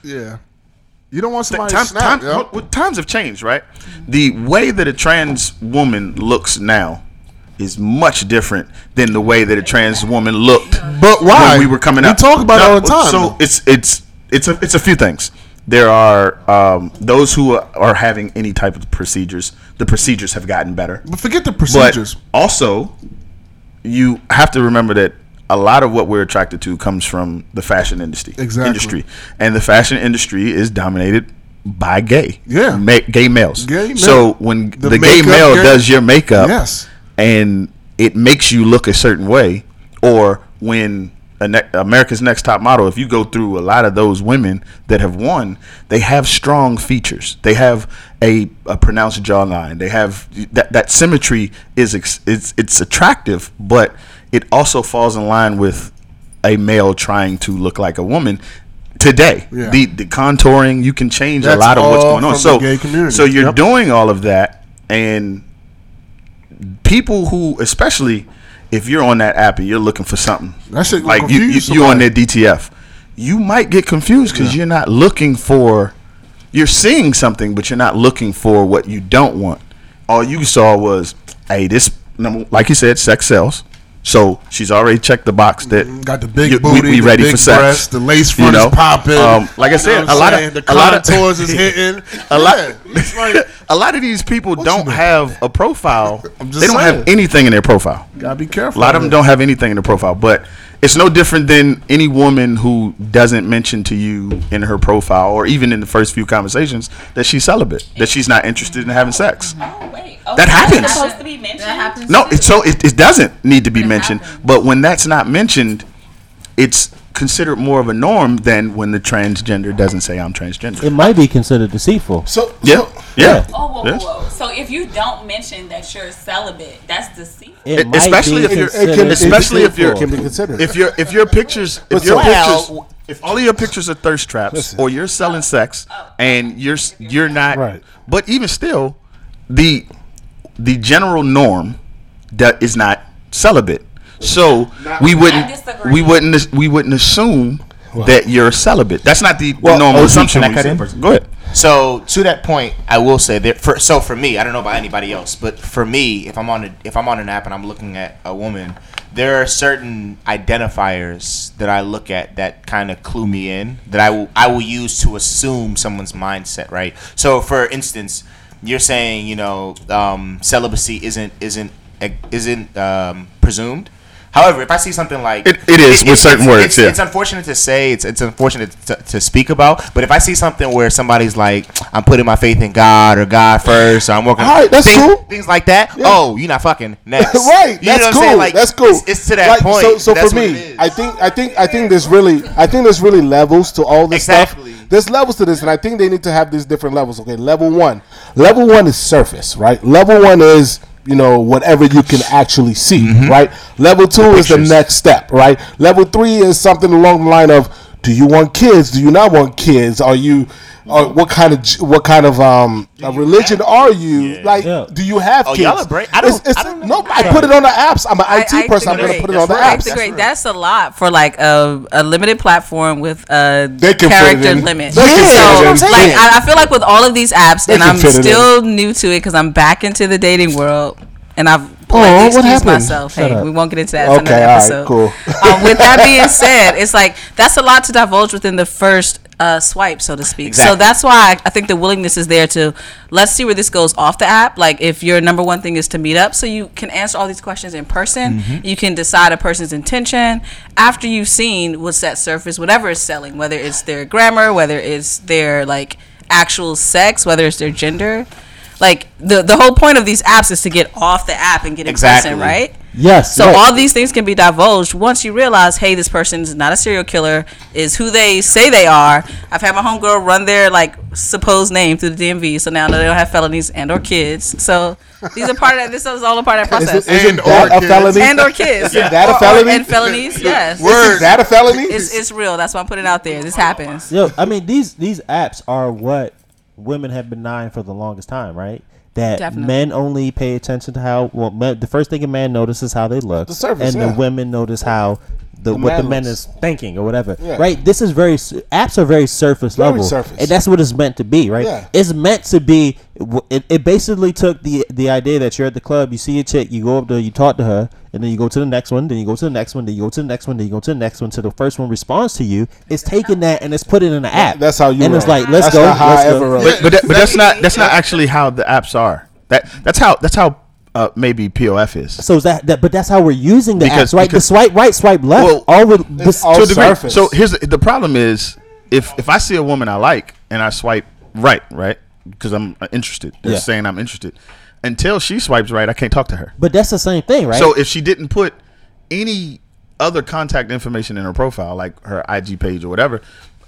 You don't want somebody to snap. Times have changed, right? The way that a trans woman looks now is much different than the way that a trans woman looked. But why? When we were coming up. We talk about it all the time. So it's a few things. There are those who are having any type of procedures. The procedures have gotten better. But forget the procedures. But also, you have to remember that a lot of what we're attracted to comes from the fashion industry. Exactly. And the fashion industry is dominated by gay. Yeah. Gay males. So when the gay male does your makeup, yes, and it makes you look a certain way, or when America's Next Top Model, if you go through a lot of those women that have won, they have strong features. They have a pronounced jawline. They have that symmetry is it's attractive, but it also falls in line with a male trying to look like a woman today. Yeah. The contouring, you can change a lot of what's going on. So you're doing all of that, and people who, especially if you're on that app and you're looking for something, that shit like you on their DTF, you might get confused because you're not looking for. You're seeing something, but you're not looking for what you don't want. All you saw was, hey, this number, like you said, sex sells. So she's already checked the box that got the big booty, the ready big for sex. Breast, the lace front is popping. Like I said, a lot of the contours is hitting. A lot of these people don't have a profile. They don't have anything in their profile. Gotta be careful. A lot of them don't have anything in their profile, but it's no different than any woman who doesn't mention to you in her profile or even in the first few conversations that she's celibate, that she's not interested in having sex. No, wait. Oh, that happens. It's supposed to be mentioned. No, so it doesn't need to be mentioned. But when that's not mentioned, it's considered more of a norm than when the transgender doesn't say I'm transgender. It might be considered deceitful. So yeah. Oh, whoa. So if you don't mention that you're celibate, that's deceitful. If all of your pictures are thirst traps, or you're selling sex and you're not right. But even still, the general norm that is not celibate. So we wouldn't assume that you're celibate. That's not the normal assumption. Can I cut in? Go ahead. So to that point, I will say that for me, I don't know about anybody else, but for me, if I'm on an app and I'm looking at a woman, there are certain identifiers that I look at that kind of clue me in that I will use to assume someone's mindset, right? So for instance, you're saying celibacy isn't presumed. However, if I see something like it is with certain words, it's unfortunate to say. It's unfortunate to speak about. But if I see something where somebody's like, I'm putting my faith in God or God first, or I'm working. All right, that's cool. Things like that. Yeah. Oh, you're not fucking next. Right. That's cool. Like, that's cool. It's to that point. So for me, I think there's really levels to all this stuff. There's levels to this, and I think they need to have these different levels. Okay, level one is surface, right? Level one is, whatever you can actually see, right? Level two is the next step, right? Level three is something along the line of, do you want kids? Do you not want kids? What kind of religion are you? Yeah. Like, do you have kids? Y'all are brave. I put it on the apps. I'm an IT person. I'm going to put it on the apps. That's a lot for like a limited platform with a character limit. I feel like with all of these apps, and I'm still new to it because I'm back into the dating world, and I've excuse myself. Shut up. We won't get into that. Okay, another episode. Right, cool. With that being said, it's like that's a lot to divulge within the first swipe, so to speak. Exactly. So that's why I think the willingness is there to let's see where this goes off the app. Like if your number one thing is to meet up, so you can answer all these questions in person, you can decide a person's intention after you've seen what's that surface, whatever is selling, whether it's their grammar, whether it's their like actual sex, whether it's their gender. Like the whole point of these apps is to get off the app and get in person, right? Yes. So all these things can be divulged once you realize, hey, this person's not a serial killer, is who they say they are. I've had my homegirl run their like supposed name through the DMV, so now they don't have felonies and or kids. So these are part of that. This is all a part of that process. Isn't that a felony? And or kids. Isn't that a felony? And felonies, yes. Is that a felony? It's real. That's why I'm putting it out there. This happens. Yo, I mean these apps are what women have been denying for the longest time, right? That definitely. Men only pay attention to how the first thing a man notices is how they look, the surface, and the women notice how what the men is thinking or whatever, yeah. Right? This is very apps are very surface very level, surface. And that's what it's meant to be, right? Yeah. It's meant to be. It basically took the idea that you're at the club, you see a chick, you go up there, you talk to her, and then you go to the next one, then you go to the next one, then you go to the next one, then you go to the next one, till the first one responds to you. It's taking that and it's put it in the app. That's how you. And roll. It's like let's that's go. Not how let's I go. Ever but that's not actually how the apps are. That's how. Maybe POF is. So is that? But that's how we're using the apps, right? The swipe right, swipe left. Well, all with this all surface. So here's the problem: is if I see a woman I like and I swipe right, because I'm interested. They're saying I'm interested. Until she swipes right, I can't talk to her. But that's the same thing, right? So if she didn't put any other contact information in her profile, like her IG page or whatever.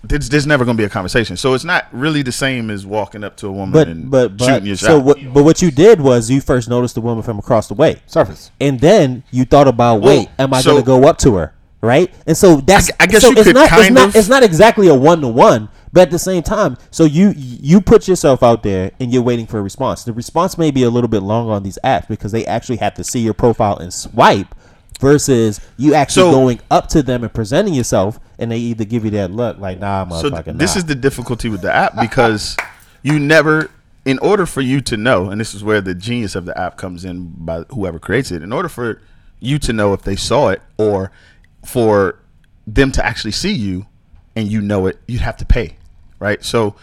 There's never going to be a conversation, so it's not really the same as walking up to a woman and shooting your shot. But what you did was you first noticed the woman from across the way, surface, and then you thought about, wait, am I going to go up to her, right? And so that's I guess so you it's could not, kind it's not, of. It's not exactly a 1-to-1, but at the same time, so you put yourself out there and you're waiting for a response. The response may be a little bit long on these apps because they actually have to see your profile and swipe. Versus you actually going up to them and presenting yourself, and they either give you that look like, nah, motherfucker. This is the difficulty with the app because you never, in order for you to know, and this is where the genius of the app comes in by whoever creates it, in order for you to know if they saw it or for them to actually see you and you know it, you'd have to pay, right? So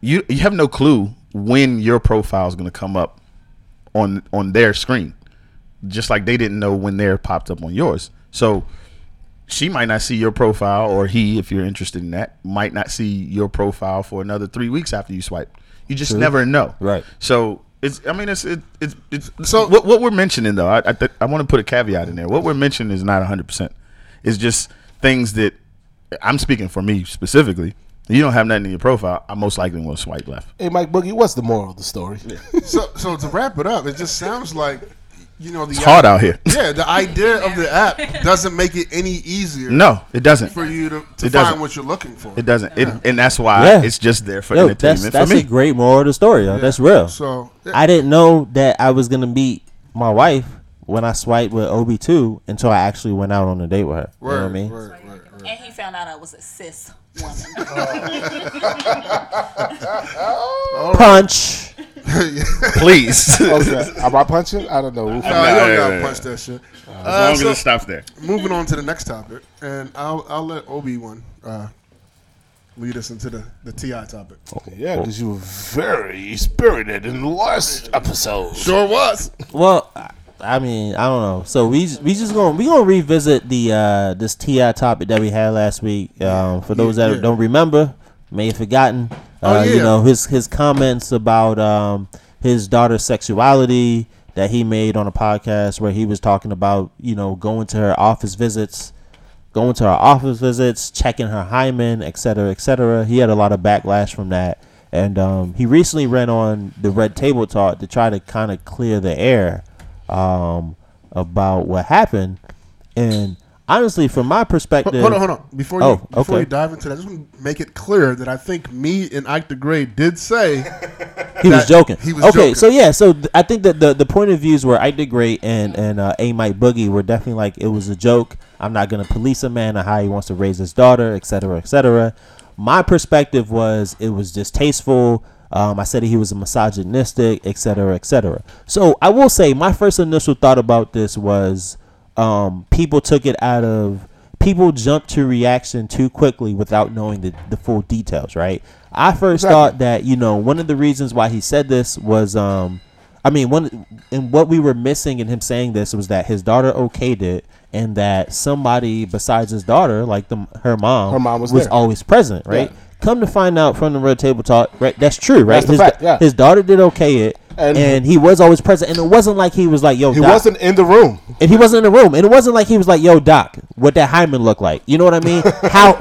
you have no clue when your profile is going to come up on their screen. Just like they didn't know when they're popped up on yours. So she might not see your profile, or he, if you're interested in that, might not see your profile for another 3 weeks after you swipe. You just never know. Right. So what we're mentioning though, I want to put a caveat in there. What we're mentioning is not 100%. It's just things that I'm speaking for me specifically. You don't have nothing in your profile, I most likely will swipe left. Hey, Mike Boogie, what's the moral of the story? Yeah. So to wrap it up, it just sounds like, you know, it's hard out here. Yeah, the idea of the app doesn't make it any easier. No, it doesn't. For you to find what you're looking for. It doesn't. Yeah. And that's why it's just there for entertainment for me. That's a great moral of the story. Yeah. That's real. So I didn't know that I was going to meet my wife when I swiped with Obi-Two until I actually went out on a date with her. Word, you know what I mean? Word. And he found out I was a cis woman. Punch. Please. Okay. Am I punching? I don't know. No, you don't gotta punch that shit. As long as it stops there. Moving on to the next topic, and I'll let Obi-One lead us into the T.I. topic. Okay, yeah, because you were very spirited in the last episode. Sure was. Well, I mean, I don't know. So we just gonna revisit the this T.I. topic that we had last week. For those that don't remember, may have forgotten. You know, his comments about his daughter's sexuality that he made on a podcast where he was talking about, you know, going to her office visits, checking her hymen, et cetera, et cetera. He had a lot of backlash from that. And he recently went on the Red Table Talk to try to kind of clear the air about what happened. And honestly, from my perspective... Hold on. Before you dive into that, I just want to make it clear that I think me and Ike the Great did say... He was joking. He was joking. So I think that the point of views where Ike the Great and A-Mike Buggy were definitely like, it was a joke. I'm not going to police a man on how he wants to raise his daughter, et cetera, et cetera. My perspective was it was distasteful. I said that he was a misogynistic, et cetera, et cetera. So I will say my first initial thought about this was... people jumped to reaction too quickly without knowing the full details, right? I first thought that, you know, one of the reasons why he said this was, what we were missing in him saying this was that his daughter okayed it and that somebody besides his daughter, like her mom was always present, right? Yeah. Come to find out from the Red Table Talk, right? That's true, right? That's fact, yeah. His daughter did okay it, and he was always present. And it wasn't like he was like, yo, he Doc. Wasn't in the room. And he wasn't in the room. And it wasn't like he was like, yo, Doc, what that hymen look like. You know what I mean? how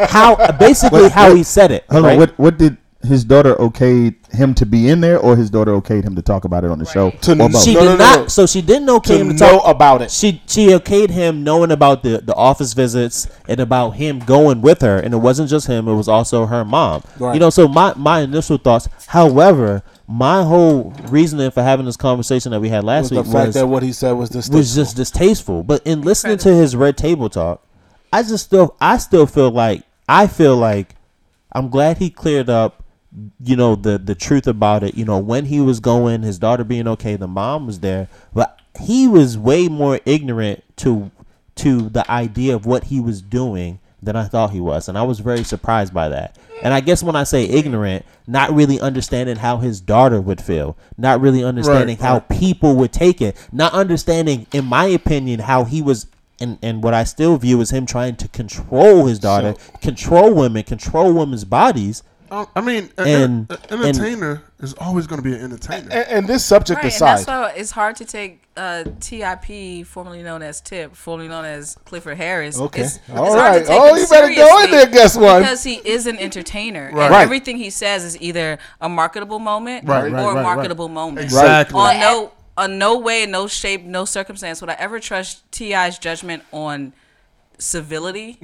he said it. Hold on, what did his daughter okayed him to be in there, or his daughter okayed him to talk about it on the show? So she didn't okay him to talk about it. She okayed him knowing about the office visits and about him going with her, and it wasn't just him; it was also her mom. Right. You know, so my initial thoughts. However, my whole reasoning for having this conversation that we had last week was the fact that what he said was distasteful. But in listening to his Red Table Talk, I feel like I'm glad he cleared up, you know, the truth about it. You know, when he was going, his daughter being okay, the mom was there, but he was way more ignorant to the idea of what he was doing than I thought he was. And I was very surprised by that. And I guess when I say ignorant, not really understanding how his daughter would feel, not really understanding how people would take it, not understanding, in my opinion, how he was, and what I still view as him trying to control his daughter, control women, control women's bodies. I mean, an entertainer is always going to be an entertainer. And this subject aside. And that's why it's hard to take TIP, formerly known as Tip, formerly known as Clifford Harris. Okay. It's hard to take him seriously, better go in there, Guess One. Because he is an entertainer. Right. And everything he says is either a marketable moment or a marketable moment. Exactly. No way, no shape, no circumstance would I ever trust T.I.'s judgment on civility,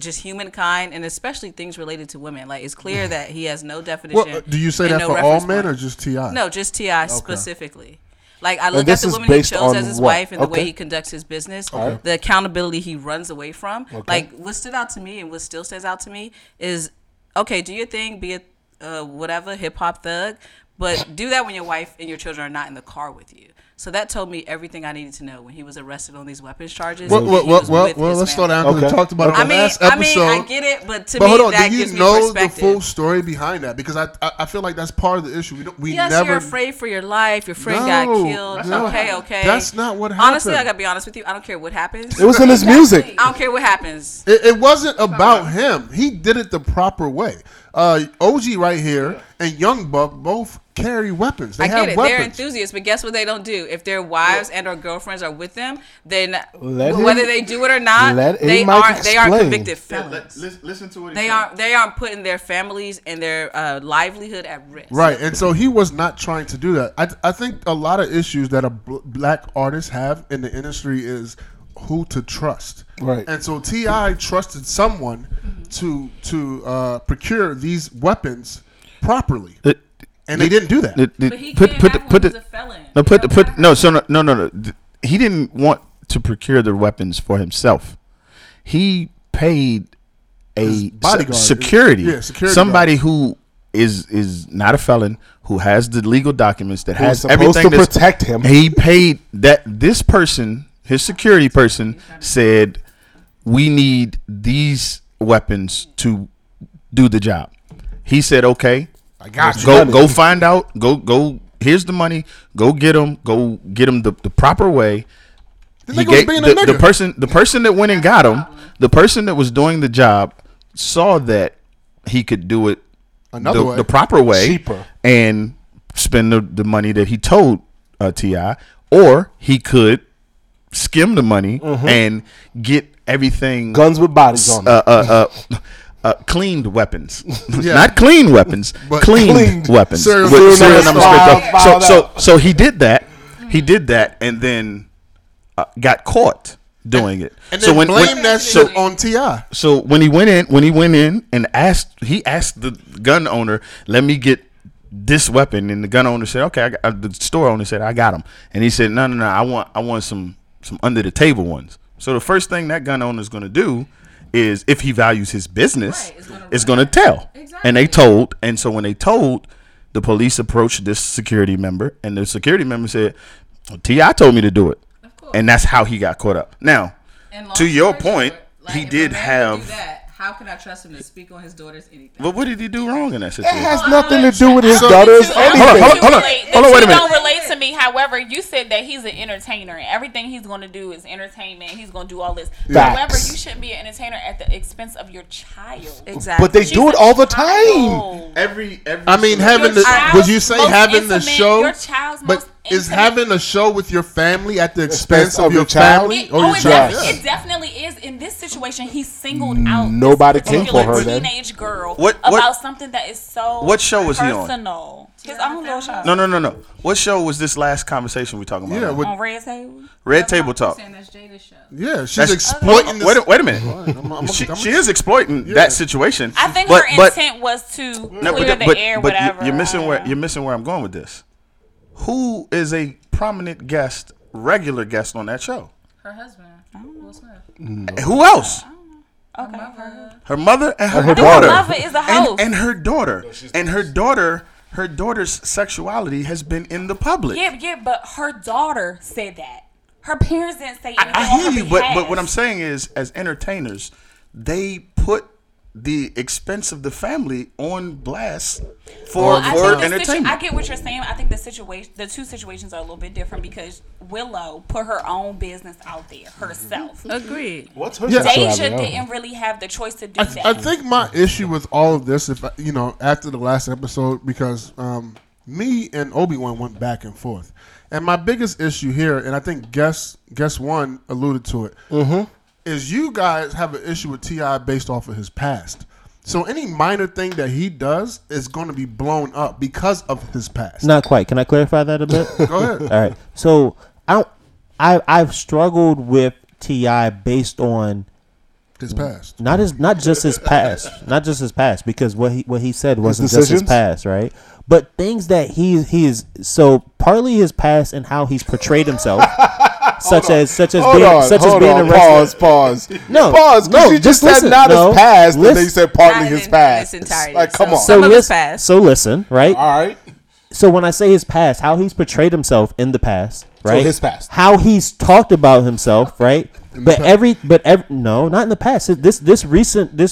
just humankind, and especially things related to women. Like, it's clear that he has no definition. Well, do you say that for all men or just T.I.? No, just T.I. specifically. Like, I look at the woman he chose as his wife and the way he conducts his business, the accountability he runs away from. Okay. Like, what stood out to me and what still stands out to me is, okay, do your thing, be a whatever, hip-hop thug, but do that when your wife and your children are not in the car with you. So that told me everything I needed to know when he was arrested on these weepons charges. Well, let's slow down because we talked about it on the last episode. I get it, but hold on, that gives me perspective. Do you know the full story behind that? Because I feel like that's part of the issue. Yes, you're afraid for your life. Your friend got killed. Okay. That's not what happened. Honestly, I got to be honest with you. I don't care what happens. It was in his music. I don't care what happens. It wasn't about him. He did it the proper way. OG right here and Young Buck both carry weapons. They have weapons. They're enthusiasts, but guess what they don't do? If their wives and or girlfriends are with them, then whether they do it or not, they aren't convicted felons. Listen to what they aren't putting their families and their livelihood at risk. Right, and so he was not trying to do that. I think a lot of issues that a black artist have in the industry is who to trust. Right, and so T.I. trusted someone to procure these weapons properly. And they didn't do that. But he can't have a felon. No. He didn't want to procure the weapons for himself. He paid a bodyguard, somebody who is not a felon, who has the legal documents, that has everything to protect him. He paid that. This person, his security person, said, "We need these weapons to do the job." He said, "Okay." I got you. Go find out. Go. Here's the money. Go get them. Go get them the proper way. The person that went and got him, the person that was doing the job, saw that he could do it the proper way, cheaper, and spend the money that he told T.I., or he could skim the money and get everything. Guns with bodies on it. Cleaned weapons, not clean weapons, cleaned weapons. So he did that. He did that, and then got caught doing it. And so then blamed that shit on T.I. So when he went in and asked the gun owner, "Let me get this weapon," and the gun owner said, "Okay." The store owner said, "I got him," and he said, "No, I want some under the table ones." So the first thing that gun owner is going to do is, if he values his business, it's going to tell. Exactly. And they told. And so when they told, the police approached this security member. And the security member said, well, T.I. told me to do it. Of course. And that's how he got caught up. Now, to your point, he did have... How can I trust him to speak on his daughter's anything? But what did he do wrong in that situation? It has nothing to do with his daughter's anything. Hold on, wait a minute. Don't relate to me. However, you said that he's an entertainer. And everything he's going to do is entertainment. He's going to do all this. Facts. However, you shouldn't be an entertainer at the expense of your child. Exactly. But they do it all the time. Every. I mean, would you say having the show? Your child's most intimate. Is having a show with your family at the expense of your family or your child? It definitely is. In this situation, he singled out. Nobody came for her. Teenage girl. What about something that is so? What show was personal. He on? His own little show. No. What show was this last conversation we talking about? Yeah, on Red Table. Red Table Talk. That's Jada's show. Yeah, she's exploiting. This. Wait a minute. She is exploiting that situation. I think her intent was to clear the air. Whatever. You're missing where I'm going with this. Who is a prominent regular guest on that show? Her husband. I don't know. Will Smith. No. Who else? I don't know. Okay. Her mother and her daughter. Her mother is a host. And her daughter. No, and her daughter. Her daughter's sexuality has been in the public. Yeah, but her daughter said that. Her parents didn't say anything. I hear you, but what I'm saying is, as entertainers, they put the expense of the family on blast for entertainment. I get what you're saying. I think the two situations are a little bit different because Willow put her own business out there herself. Agreed. What's her Deja didn't really have the choice to do that. I think my issue with all of this, if you know, after the last episode, because me and Obi-One went back and forth, and my biggest issue here, and I think Guest One alluded to it. Mm-hmm. Is you guys have an issue with T.I. based off of his past. So any minor thing that he does is going to be blown up because of his past. Not quite. Can I clarify that a bit? Go ahead. All right. So I've struggled with T.I. based on his past. Not just his past, because what he said wasn't just his past, right? But things that he is, so partly his past and how he's portrayed himself. Such as being arrested. Pause. No, you just said not his past, and then you said partly his past. Like, come on. So listen, right? All right. So when I say his past, how he's portrayed himself in the past, right? So his past. How he's talked about himself, right? No, not in the past. This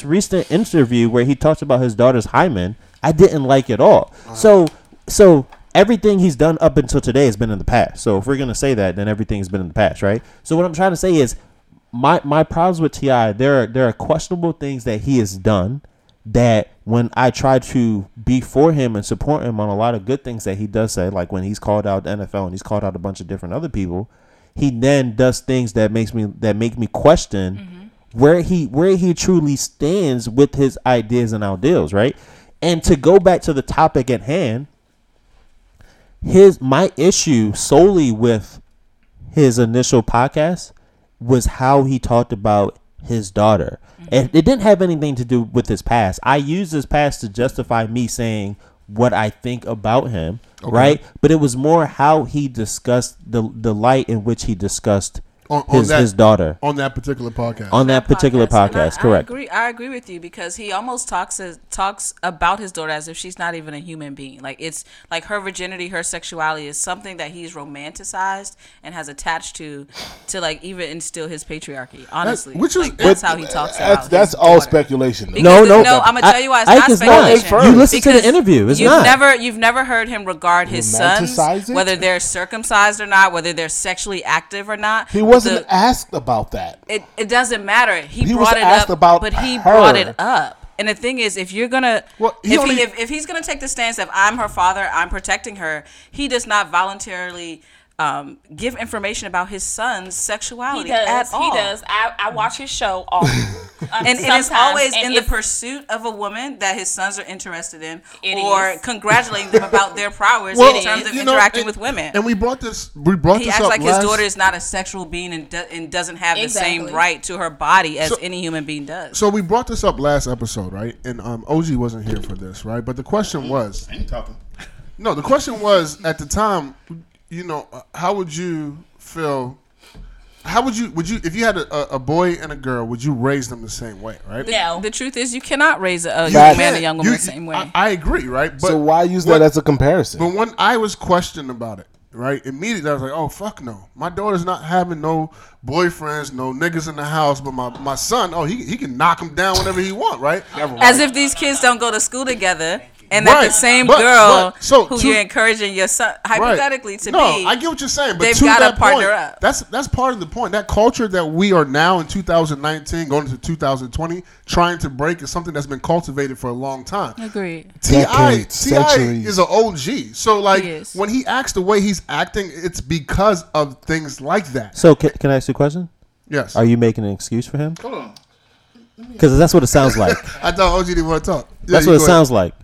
recent interview where he talked about his daughter's hymen, I didn't like at all. Uh-huh. So. Everything he's done up until today has been in the past. So if we're going to say that, then everything's been in the past, right? So what I'm trying to say is my problems with T.I., there are questionable things that he has done that when I try to be for him and support him on a lot of good things that he does say, like when he's called out the NFL and he's called out a bunch of different other people, he then does things that make me question where he truly stands with his ideas and ideals, right? And to go back to the topic at hand, my issue solely with his initial podcast was how he talked about his daughter. And it didn't have anything to do with his past. I used his past to justify me saying what I think about him, right? But it was more how he discussed the light in which he discussed his daughter. On that particular podcast. Correct. I agree with you because he almost talks about his daughter as if she's not even a human being. Like, it's like her virginity, her sexuality is something that he's romanticized and has attached to like even instill his patriarchy, honestly. That's how he talks about it. That's all daughter. Speculation. No, I'm going to tell you why it's not speculation. You listen to the interview. You've never heard him regard his sons, whether they're circumcised or not, whether they're sexually active or not. He wasn't asked about that. It doesn't matter. He brought it up, but he brought it up. And the thing is, if you're gonna, if he's gonna take the stance of I'm her father, I'm protecting her, he does not voluntarily give information about his son's sexuality at all. He does. I watch his show often. And it's always in the pursuit of a woman that his sons are interested in or congratulating them about their prowess in terms of interacting with women. And we brought this up. He acts like his daughter is not a sexual being and doesn't have the same right to her body as any human being does. So we brought this up last episode, right? And OG wasn't here for this, right? But the question was... I ain't talking. No, the question was, at the time... You know, how would you feel? Would you if you had a boy and a girl? Would you raise them the same way? Right? No. The truth is, you cannot raise a young man and a young woman the same way. I agree, right? But so why use that as a comparison? But when I was questioned about it, right, immediately I was like, "Oh fuck no, my daughter's not having no boyfriends, no niggas in the house." But my son, he can knock him down whenever he want, right? As if these kids don't go to school together. And right. That the same girl you're encouraging your son hypothetically to be. No, I get what you're saying, but they've got to partner up. That's part of the point. That culture that we are now in 2019 going into 2020 trying to break is something that's been cultivated for a long time. Agreed. T.I. is an OG. So like when he acts the way he's acting, it's because of things like that. So can I ask you a question? Yes. Are you making an excuse for him? Hold on. Because that's what it sounds like. I thought OG didn't want to talk. Yeah, that's what it sounds like.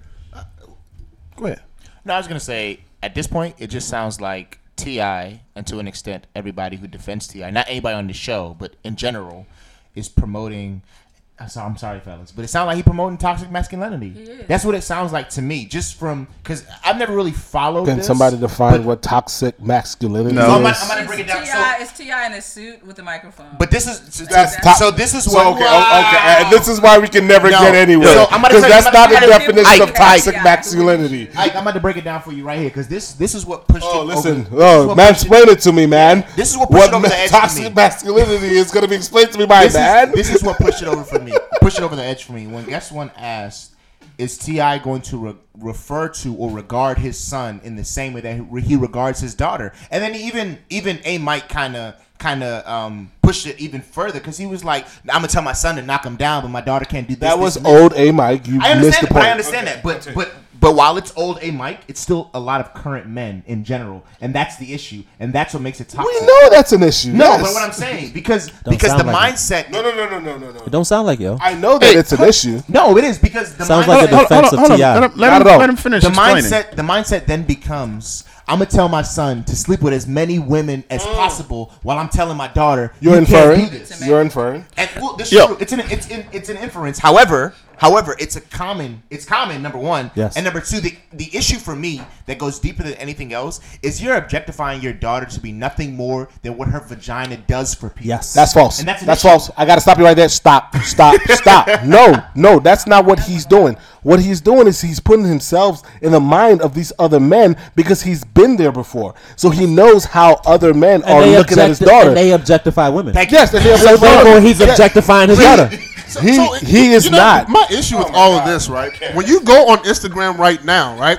Go ahead. No, I was going to say, at this point, it just sounds like T.I., and to an extent, everybody who defends T.I., not anybody on the show, but in general, is promoting So I'm sorry, fellas, but it sounds like he promoting toxic masculinity. Yeah. That's what it sounds like to me, just from because I've never really followed. Can somebody define what toxic masculinity is? I'm gonna break it down. It's T.I. in a suit with a microphone. But this is and this is why we can never get anywhere because that's not the definition of toxic masculinity. Ike, I'm about to break it down for you right here because this is what pushed. Oh, listen, man, explain it to me, man. This is what pushed over the edge. Toxic masculinity is gonna be explained to me by man. This is what pushed it over for me. Push it over the edge for me. When Guest One asked, is T.I. going to refer to or regard his son in the same way that he regards his daughter? And then even A-Mike kind of pushed it even further because he was like, I'm going to tell my son to knock him down, but my daughter can't do this. That was old A-Mike. You missed the point. I understand that, but while it's old A-Mike, it's still a lot of current men in general, and that's the issue, and that's what makes it toxic. We know that's an issue. No, yes. But what I'm saying, because the mindset... No. It don't sound like yo. I know that it's an issue. No, it is, because the mindset... Sounds like a defense of T.I. Let him finish explaining. The mindset then becomes... I'm going to tell my son to sleep with as many women as possible while I'm telling my daughter, you can't do this. You're inferring. And, well, this is true. It's an inference. However, it's common, number one. Yes. And number two, the issue for me that goes deeper than anything else is you're objectifying your daughter to be nothing more than what her vagina does for people. Yes. That's false. And that's false. I got to stop you right there. Stop, stop. No, that's not what he's doing. What he's doing is he's putting himself in the mind of these other men because he's been there before. So he knows how other men are looking at his daughter. And they objectify women. Yes, they objectify women. He's objectifying his daughter. He is not. My issue with all of this, right? When you go on Instagram right now, right?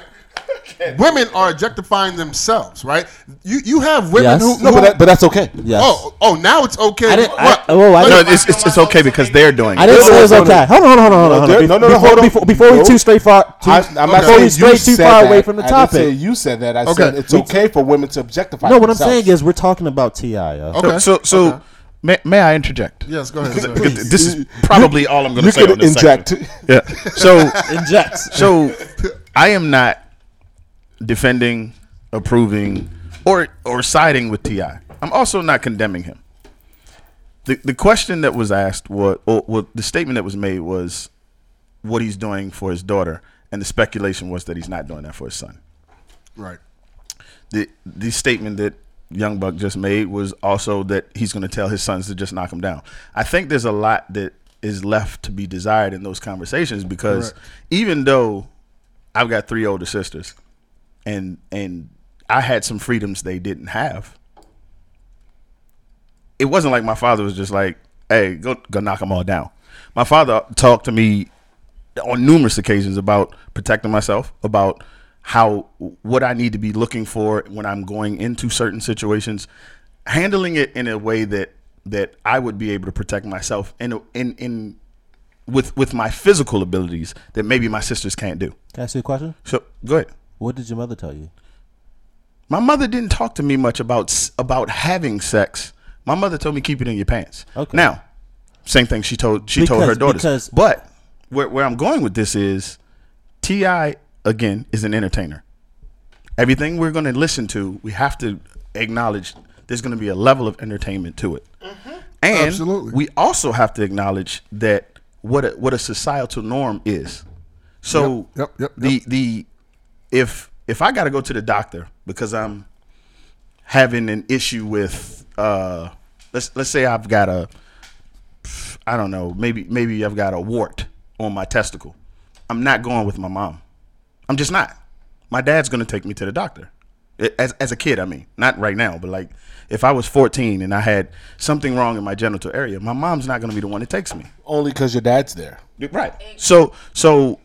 Women are objectifying themselves, right? You have women who... No, but that's okay. Yes. Oh, now it's okay. It's okay because they're doing it. I didn't say it was okay. Hold on. No, hold on. Before we too far away from the topic. I didn't say you said that. I said it's okay for women to objectify themselves. No, what I'm saying is we're talking about T.I. Okay. So... May I interject? Yes, go ahead. Cause this is probably all I'm going to say on this section. Yeah. So I am not defending, approving, or siding with T.I. I'm also not condemning him. The question that was asked, the statement that was made was what he's doing for his daughter, and the speculation was that he's not doing that for his son. Right. The statement that Young Buck just made was also that he's going to tell his sons to just knock him down. I think there's a lot that is left to be desired in those conversations because even though I've got three older sisters and I had some freedoms they didn't have, it wasn't like my father was just like, hey, go knock them all down. My father talked to me on numerous occasions about protecting myself, about what I need to be looking for when I'm going into certain situations, handling it in a way that I would be able to protect myself with my physical abilities that maybe my sisters can't do. Can I ask you a question? So go ahead. What did your mother tell you? My mother didn't talk to me much about having sex. My mother told me keep it in your pants. Okay. Now, same thing she told her daughters. But where I'm going with this is T.I. again, is an entertainer. Everything we're going to listen to, we have to acknowledge there's going to be a level of entertainment to it. Mm-hmm. And absolutely, we also have to acknowledge that what a societal norm is. So yep. The if I got to go to the doctor because I'm having an issue with let's say I've got maybe I've got a wart on my testicle. I'm not going with my mom. I'm just not. My dad's going to take me to the doctor. As a kid, I mean. Not right now, but like if I was 14 and I had something wrong in my genital area, my mom's not going to be the one that takes me. Only because your dad's there. Right. So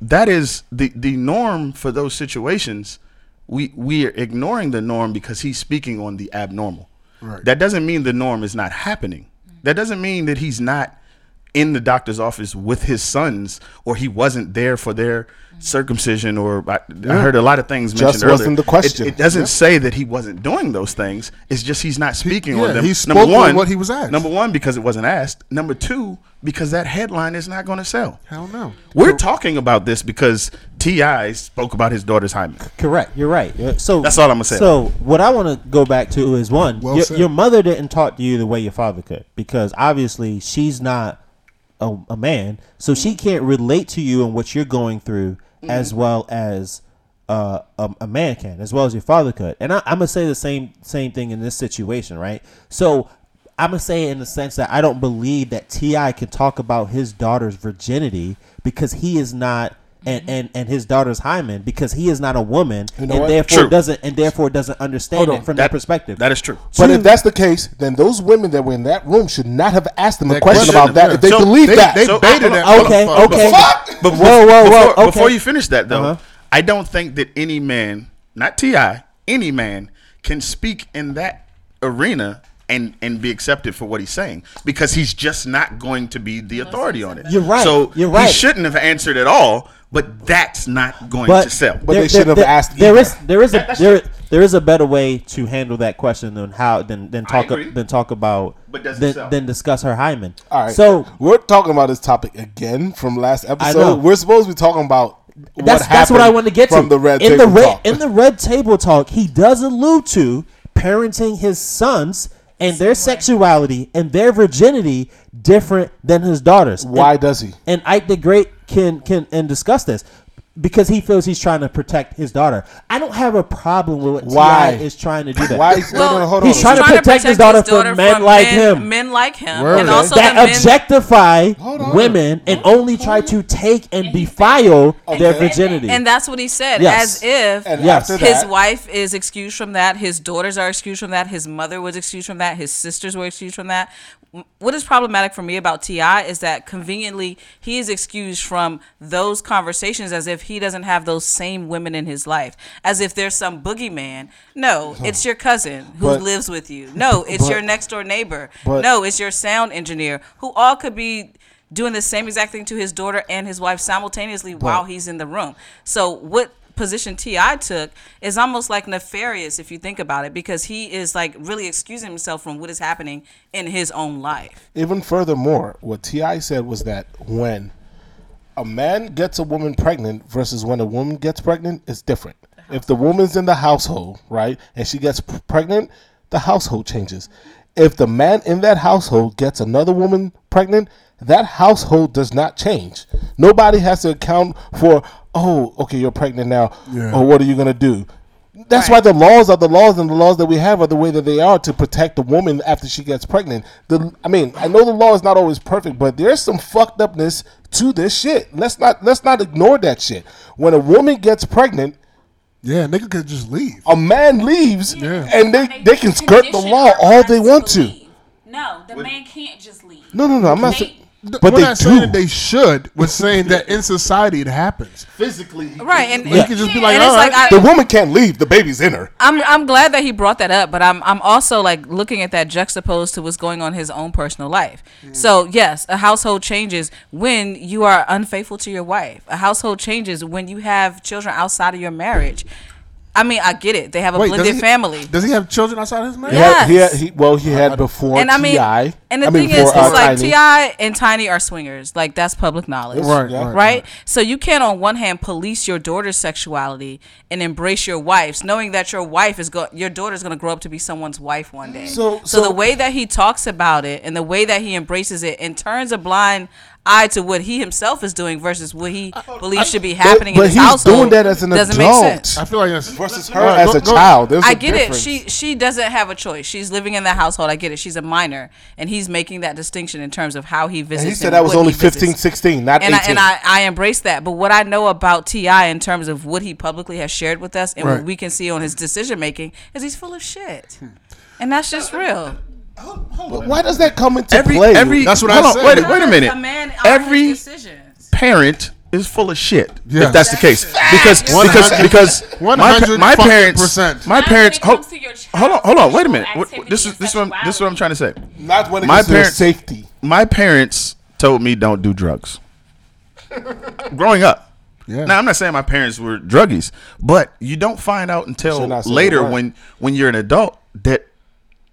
that is the norm for those situations. We are ignoring the norm because he's speaking on the abnormal. Right. That doesn't mean the norm is not happening. That doesn't mean that he's not in the doctor's office with his sons, or he wasn't there for their circumcision, or I heard a lot of things mentioned earlier. Just wasn't the question. It doesn't say that he wasn't doing those things. It's just he's not speaking on them. He spoke on what he was asked. Number one, because it wasn't asked. Number two, because that headline is not going to sell. Hell no. We're talking about this because T.I. spoke about his daughter's hymen. Correct. You're right. So that's all I'm going to say. So what I want to go back to is, one, your mother didn't talk to you the way your father could, because obviously she's not a man, so mm-hmm. she can't relate to you and what you're going through mm-hmm. as well as a man can, as well as your father could. And I'm gonna say the same thing in this situation, right? So I'm gonna say it in the sense that I don't believe that T.I. can talk about his daughter's virginity because he is not. And his daughter's hymen because he is not a woman, you know, and therefore doesn't understand it from that perspective. That is true. But if that's the case, then those women that were in that room should not have asked them a question about that if they believe that. They baited that. Okay. But whoa. Before you finish that, though, I don't think that any man, not T.I., any man can speak in that arena and be accepted for what he's saying because he's just not going to be the authority on it. You're right. So you're right. He shouldn't have answered at all. But that's not going to sell. But they should have asked. There is a better way to handle that question than how than discuss her hymen. All right. So we're talking about this topic again from last episode. We're supposed to be talking about that's what I want to get from the Red Table Talk. In the Red Table Talk, he does allude to parenting his sons and their sexuality and their virginity different than his daughters. Why does he? And Ike the Great can discuss this because he feels he's trying to protect his daughter. I don't have a problem with what T.I. is trying to do that. Why? He's trying to protect his daughter from men like him, and also that objectify women and only try to take and defile their virginity. And that's what he said. Yes. As if his wife is excused from that, his daughters are excused from that, his mother was excused from that, his sisters were excused from that. What is problematic for me about T.I. is that conveniently he is excused from those conversations as if he doesn't have those same women in his life, as if there's some boogeyman. No, it's your cousin who lives with you. No, it's your next door neighbor. No, it's your sound engineer who all could be doing the same exact thing to his daughter and his wife simultaneously while he's in the room. So what position T.I. took is almost like nefarious if you think about it, because he is like really excusing himself from what is happening in his own life. Even furthermore, what T.I. said was that when a man gets a woman pregnant versus when a woman gets pregnant is different. If the woman's in the household, right, and she gets pregnant, the household changes. If the man in that household gets another woman pregnant, that household does not change. Nobody has to account for, oh, okay, you're pregnant now. Yeah. Or what are you going to do? That's why the laws are the laws, and the laws that we have are the way that they are to protect the woman after she gets pregnant. I know the law is not always perfect, but there's some fucked upness to this shit. Let's not ignore that shit. When a woman gets pregnant, yeah, nigga could just leave. A man leaves, and they can skirt the law all they want to. No, the man can't just leave. No, I'm not saying. But we're not saying that they should. We're saying that in society it happens physically, right? And you can just be like, all right. Like the woman can't leave; the baby's in her. I'm glad that he brought that up, but I'm also like looking at that juxtaposed to what's going on in his own personal life. Mm. So yes, a household changes when you are unfaithful to your wife. A household changes when you have children outside of your marriage. I mean, I get it. They have a blended family. Does he have children outside his marriage? Yeah. He had before T.I. And the thing is, it's like T.I. and Tiny are swingers. Like, that's public knowledge. Right? So you can't, on one hand, police your daughter's sexuality and embrace your wife's, knowing that your daughter's going to grow up to be someone's wife one day. So the way that he talks about it and the way that he embraces it and turns a blind eye to what he himself is doing versus what he believes should be happening in his household. But he's doing that as an adult. Doesn't make sense. I feel like that's versus her as a child. I get it. She doesn't have a choice. She's living in the household. I get it. She's a minor, and he's making that distinction in terms of how he visits. And he said that was only 15, 16, not 18. And I embrace that. But what I know about T.I. in terms of what he publicly has shared with us and what we can see on his decision making is he's full of shit, and that's just real. But why does that come into play? That's what I said. Wait a minute. Every parent is full of shit. Yes. If that's the case, because my parents. Hold on. Wait a minute. This is what I'm trying to say. Not when it comes to safety. My parents told me don't do drugs. Growing up. Yeah. Now, I'm not saying my parents were druggies, but you don't find out until later when you're an adult that.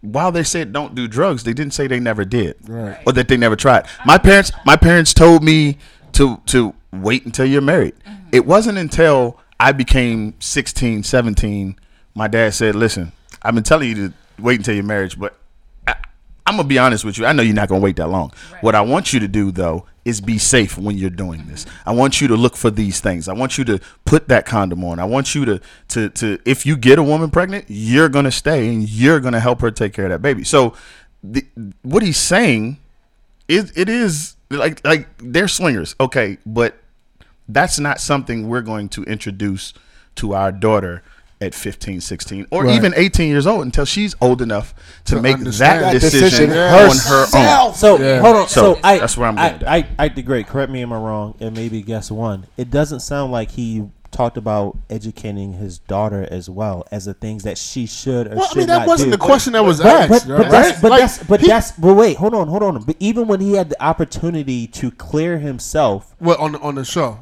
While they said don't do drugs, they didn't say they never did, or that they never tried. My parents told me to wait until you're married. Mm-hmm. It wasn't until I became 16, 17, my dad said, "Listen, I've been telling you to wait until your marriage, but I'm going to be honest with you. I know you're not going to wait that long. Right. What I want you to do, though, is be safe when you're doing this. I want you to look for these things. I want you to put that condom on. I want you to if you get a woman pregnant, you're going to stay and you're going to help her take care of that baby. So what he's saying, it is like they're swingers. Okay, but that's not something we're going to introduce to our daughter at 15, 16, or even 18 years old until she's old enough to make that decision on her own. So, hold on. So that's where I'm going. Ike the Great, correct me if I'm wrong, and maybe Guest One. It doesn't sound like he talked about educating his daughter as well as the things that she should or should not do. Well, I mean, that wasn't the question that was asked. But wait, hold on. But even when he had the opportunity to clear himself, on the show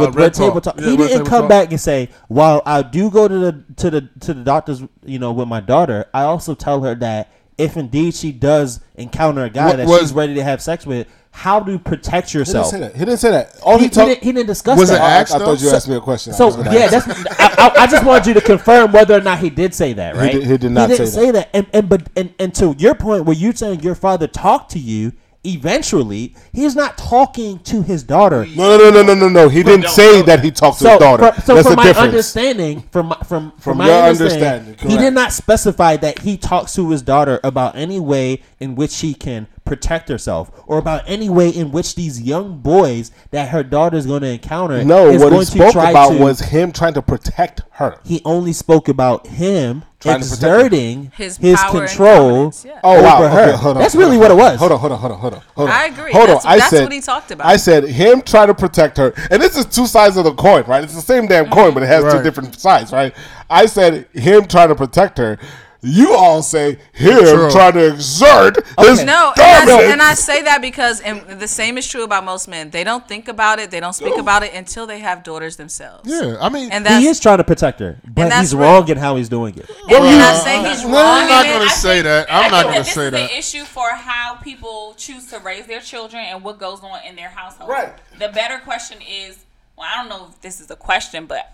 with Red Table Talk, he didn't come back and say, "While I do go to the doctors, with my daughter, I also tell her that if indeed she does encounter a guy that she's ready to have sex with, how to protect yourself." He didn't say that. He didn't discuss that. I thought you asked me a question. I just wanted you to confirm whether or not he did say that, right? He did not say that. And to your point where you're saying your father talked to you, eventually, he's not talking to his daughter. No. He didn't say that he talked to his daughter. From my understanding, he did not specify that he talks to his daughter about any way in which she can protect herself, or about any way in which these young boys that her daughter is going to encounter. No, what he spoke about was him trying to protect her. He only spoke about him exerting his control over her. That's really what it was. Hold on. I agree. That's what he talked about. I said him trying to protect her. And this is two sides of the coin, right? It's the same damn coin, but it has two different sides, right? I said him trying to protect her. You all say him trying to exert his dominance. And I say that because the same is true about most men. They don't think about it. They don't speak about it until they have daughters themselves. Yeah, I mean, he is trying to protect her, but he's wrong in how he's doing it. I'm not going to say that. This is the issue for how people choose to raise their children and what goes on in their household. Right. The better question is, well, I don't know if this is a question, but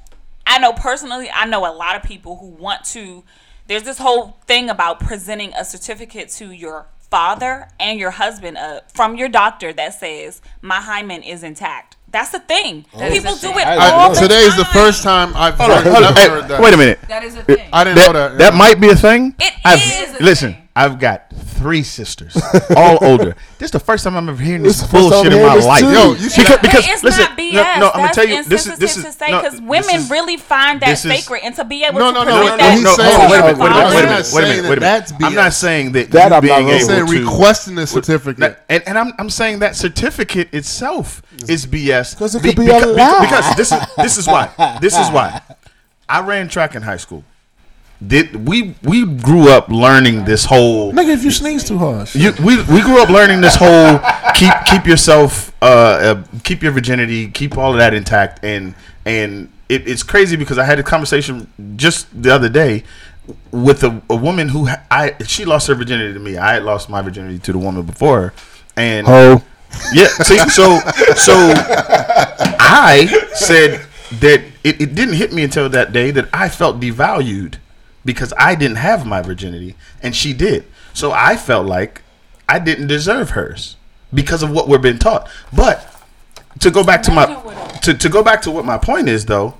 I know personally, I know a lot of people who want to. There's this whole thing about presenting a certificate to your father and your husband from your doctor that says, "My hymen is intact." That's the thing. People do it all the time. Today is the first time I've heard that. Wait a minute. That is a thing. I didn't know that. That might be a thing. It is a thing. I've got 3 sisters, all older. This is the first time I'm ever hearing this bullshit in my life. Yo, it's not BS. No, I'm gonna tell you, this is to say because women really find that sacred, and to be able to present that. Wait a minute. I'm not saying that I'm being able to requesting a certificate, and I'm saying that certificate itself is BS because it could be a lie. Because this is why I ran track in high school. We grew up learning this whole nigga. If you sneeze too hard, we grew up learning this whole keep yourself, keep your virginity, keep all of that intact, and it's crazy because I had a conversation just the other day with a woman who she lost her virginity to me. I had lost my virginity to the woman before her, and so I said that it didn't hit me until that day that I felt devalued. Because I didn't have my virginity and she did. So I felt like I didn't deserve hers because of what we're being taught. But to go back to what my point is though.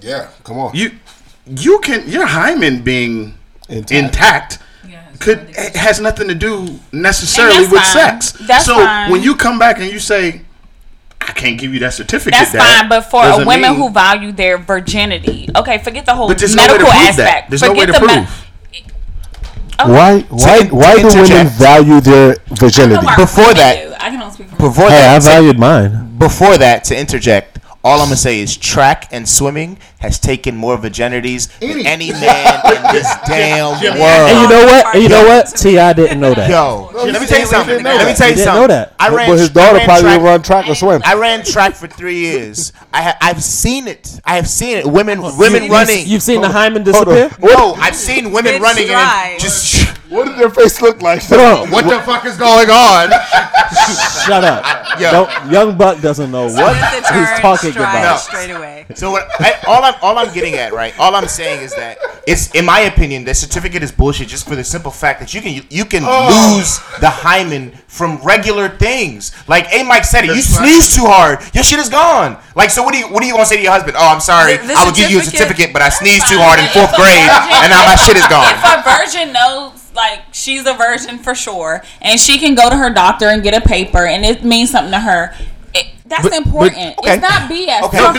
Yeah, come on. You can your hymen being intact has nothing to do necessarily with sex. So when you come back and you say I can't give you that certificate. That's fine, but for a women who value their virginity, okay, forget the whole medical aspect. There's no way to prove that. Why do women value their virginity? Before that, I valued mine. Before that, to interject, all I'm gonna say is track and swimming has taken more virginities than any man in this damn world. And you know what? T.I. didn't know that. Yo, let me tell you something. But his daughter probably didn't run track or swim. I ran track for 3 years. I've seen it. Women running. You've seen the hymen disappear? No, I've seen women running and just. What did their face look like? What the fuck is going on? Shut up. Young Buck doesn't know what he's talking about. Straight away. So all all I'm getting at, right? All I'm saying is that it's, in my opinion, the certificate is bullshit just for the simple fact that you can lose the hymen from regular things. Like A-Mike said it, you sneeze too hard, your shit is gone. Like, so what do you gonna say to your husband? Oh, I'm sorry, I would give you a certificate, but I sneezed too hard in fourth grade, and now my shit is gone. If a virgin knows, like, she's a virgin for sure, and she can go to her doctor and get a paper, and it means something to her. That's important. Okay. It's not BS. Okay. No.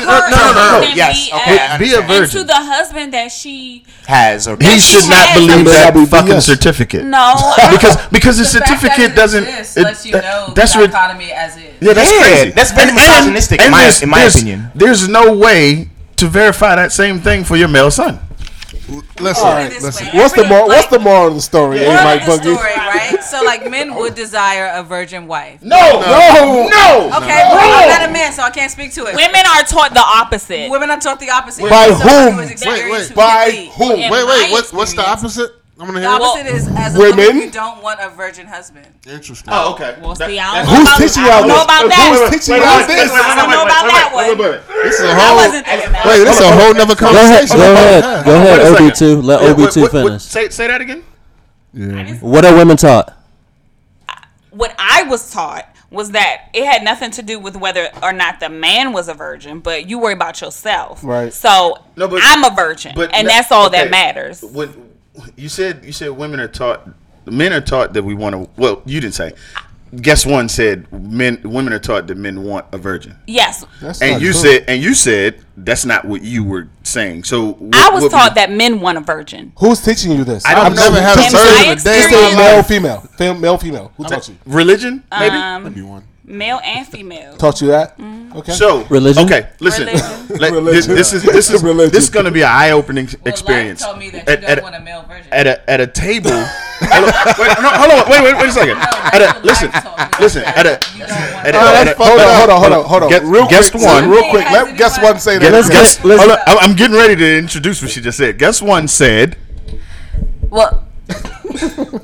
Yes. Okay. Be a virgin. And to the husband that she has, or he should not believe that fucking certificate. No, because the certificate doesn't. Lets you know that's the dichotomy as is. Yeah, that's crazy. That's very misogynistic in my opinion. There's no way to verify that same thing for your male son. Listen. What's the moral of the story? Yeah. Moral of the story, right? So, like, men would desire a virgin wife. No. Okay, well, I'm not a man, so I can't speak to it. Women are taught the opposite. By whom? Wait. What's the opposite? I'm gonna hear. The opposite is as a woman, you don't want a virgin husband. Interesting. Oh, okay. Well, see, I don't know about that. I don't know about that one. This is a whole nother conversation. Go ahead. Obi-Two. Let Obi-Two finish. Say that again. Yeah. What are women taught? What I was taught was that it had nothing to do with whether or not the man was a virgin, but you worry about yourself. Right. So I'm a virgin, and that's all that matters. You said women are taught, men are taught that we want to. Well, you didn't say. Guest One said women are taught that men want a virgin. Yes. And you said that's not what you were saying. So I was taught that men want a virgin. Who's teaching you this? I've never had a virgin. They say male, female. Who taught you? Religion, maybe. Obi-One. Male and female. Taught you that? Mm-hmm. Okay. So religion. Okay, listen. Religion. This is religion. This is going to be an eye-opening experience. Life told me that you don't want a male version. At a table. Hold on, wait a second. Listen. Hold on. Guest One, real quick. Let Guest One say that. Hold on, I'm getting ready to introduce what she just said. Guest One said. Well.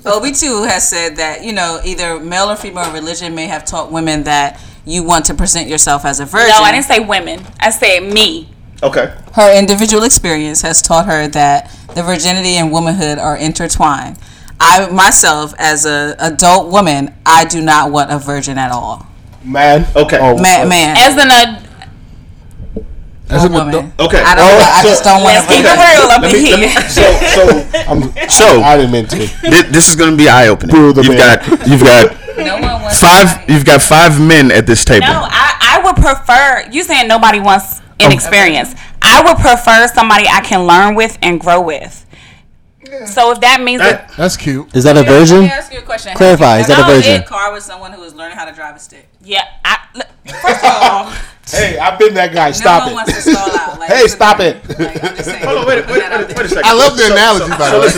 Obi-Two has said that, you know, either male or female religion may have taught women that you want to present yourself as a virgin. No, I didn't say women. I said me. Okay. Her individual experience has taught her that the virginity and womanhood are intertwined. I myself, as an adult woman, I do not want a virgin at all. Man. Okay. Oh. Man. As a woman. Okay. I just don't want to be real. So I didn't mean to. This is going to be eye opening. You've got five men at this table. No, I would prefer. You saying nobody wants inexperience? Okay. I would prefer somebody I can learn with and grow with. Yeah. So if that means that's cute. Is that a virgin? Let me ask you a question. Clarify. Is that a virgin? I was in a car with someone who was learning how to drive a stick. Yeah. First of all. Hey, I've been that guy. Stop it. Wants to stall out. Like, hey, stop it. Like, I'm just saying. Hold on, wait a second. I love the analogy, by the way.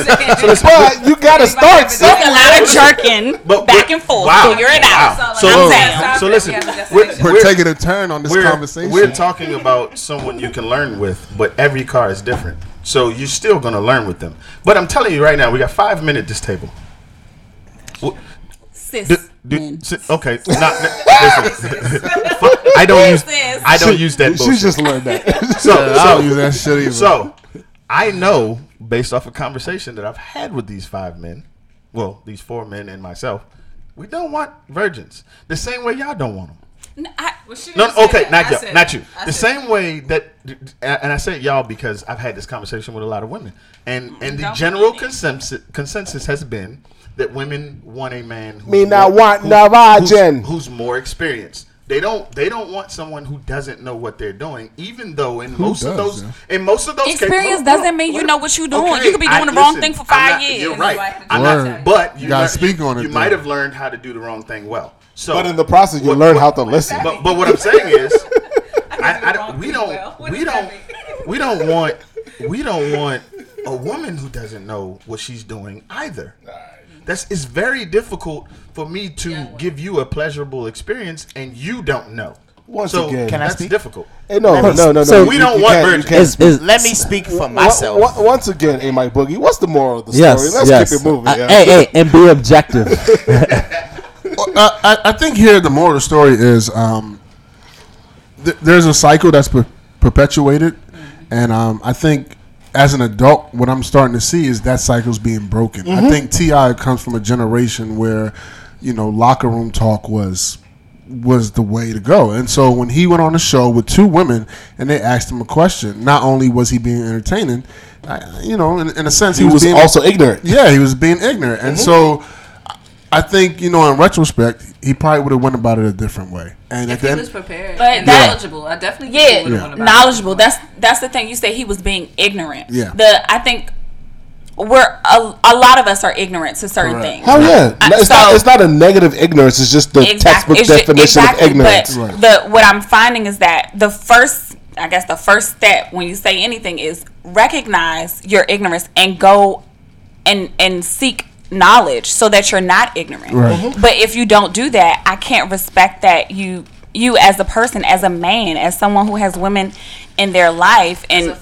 But you got to start something. A lot of jerking back and forth. Wow. Figure it out. So listen, we're taking a turn on this conversation. We're talking about someone you can learn with, but every car is different. So you're still going to learn with them. But I'm telling you right now, we got 5 minutes at this table. Okay. I don't use that bullshit. She just learned that. I don't use that shit either. So I know, based off a conversation that I've had with these five men, well, these four men and myself, we don't want virgins. The same way y'all don't want them. No, not you. The same way that, and I say y'all because I've had this conversation with a lot of women, and the general consensus has been that women want a man who's more experienced. They don't want someone who doesn't know what they're doing, even though in most of those experience cases, doesn't mean you know what you're doing. Okay, you could be doing the wrong thing for 5 years. You're right. But you gotta speak on it. You might have learned how to do the wrong thing well. So, but in the process, you learn how to listen. But what I'm saying is, we don't want a woman who doesn't know what she's doing either. It's very difficult for me to give you a pleasurable experience and you don't know. Once again, that's difficult. No. So we don't want virgins. Let me speak for myself. Once again, A-Mike Boogie, what's the moral of the story? Let's keep it moving. And be objective. I think here the moral of the story is there's a cycle that's perpetuated, And I think as an adult, what I'm starting to see is that cycle's being broken. Mm-hmm. I think T.I. comes from a generation where, you know, locker room talk was the way to go. And so when he went on a show with two women and they asked him a question, not only was he being entertaining, you know, in a sense, he was being, also ignorant. Yeah, he was being ignorant. And so I think, you know, in retrospect, he probably would have went about it a different way. And if he was prepared, but and knowledgeable, I definitely would have went about knowledgeable. It. That's the thing. You say he was being ignorant. Yeah. I think we're a lot of us are ignorant to certain things. Hell yeah! It's not a negative ignorance. It's just the textbook definition of ignorance. But what I'm finding is that the first step when you say anything is recognize your ignorance and go and seek knowledge so that you're not ignorant. Right. Mm-hmm. But if you don't do that, I can't respect that you as a person, as a man, as someone who has women in their life, and as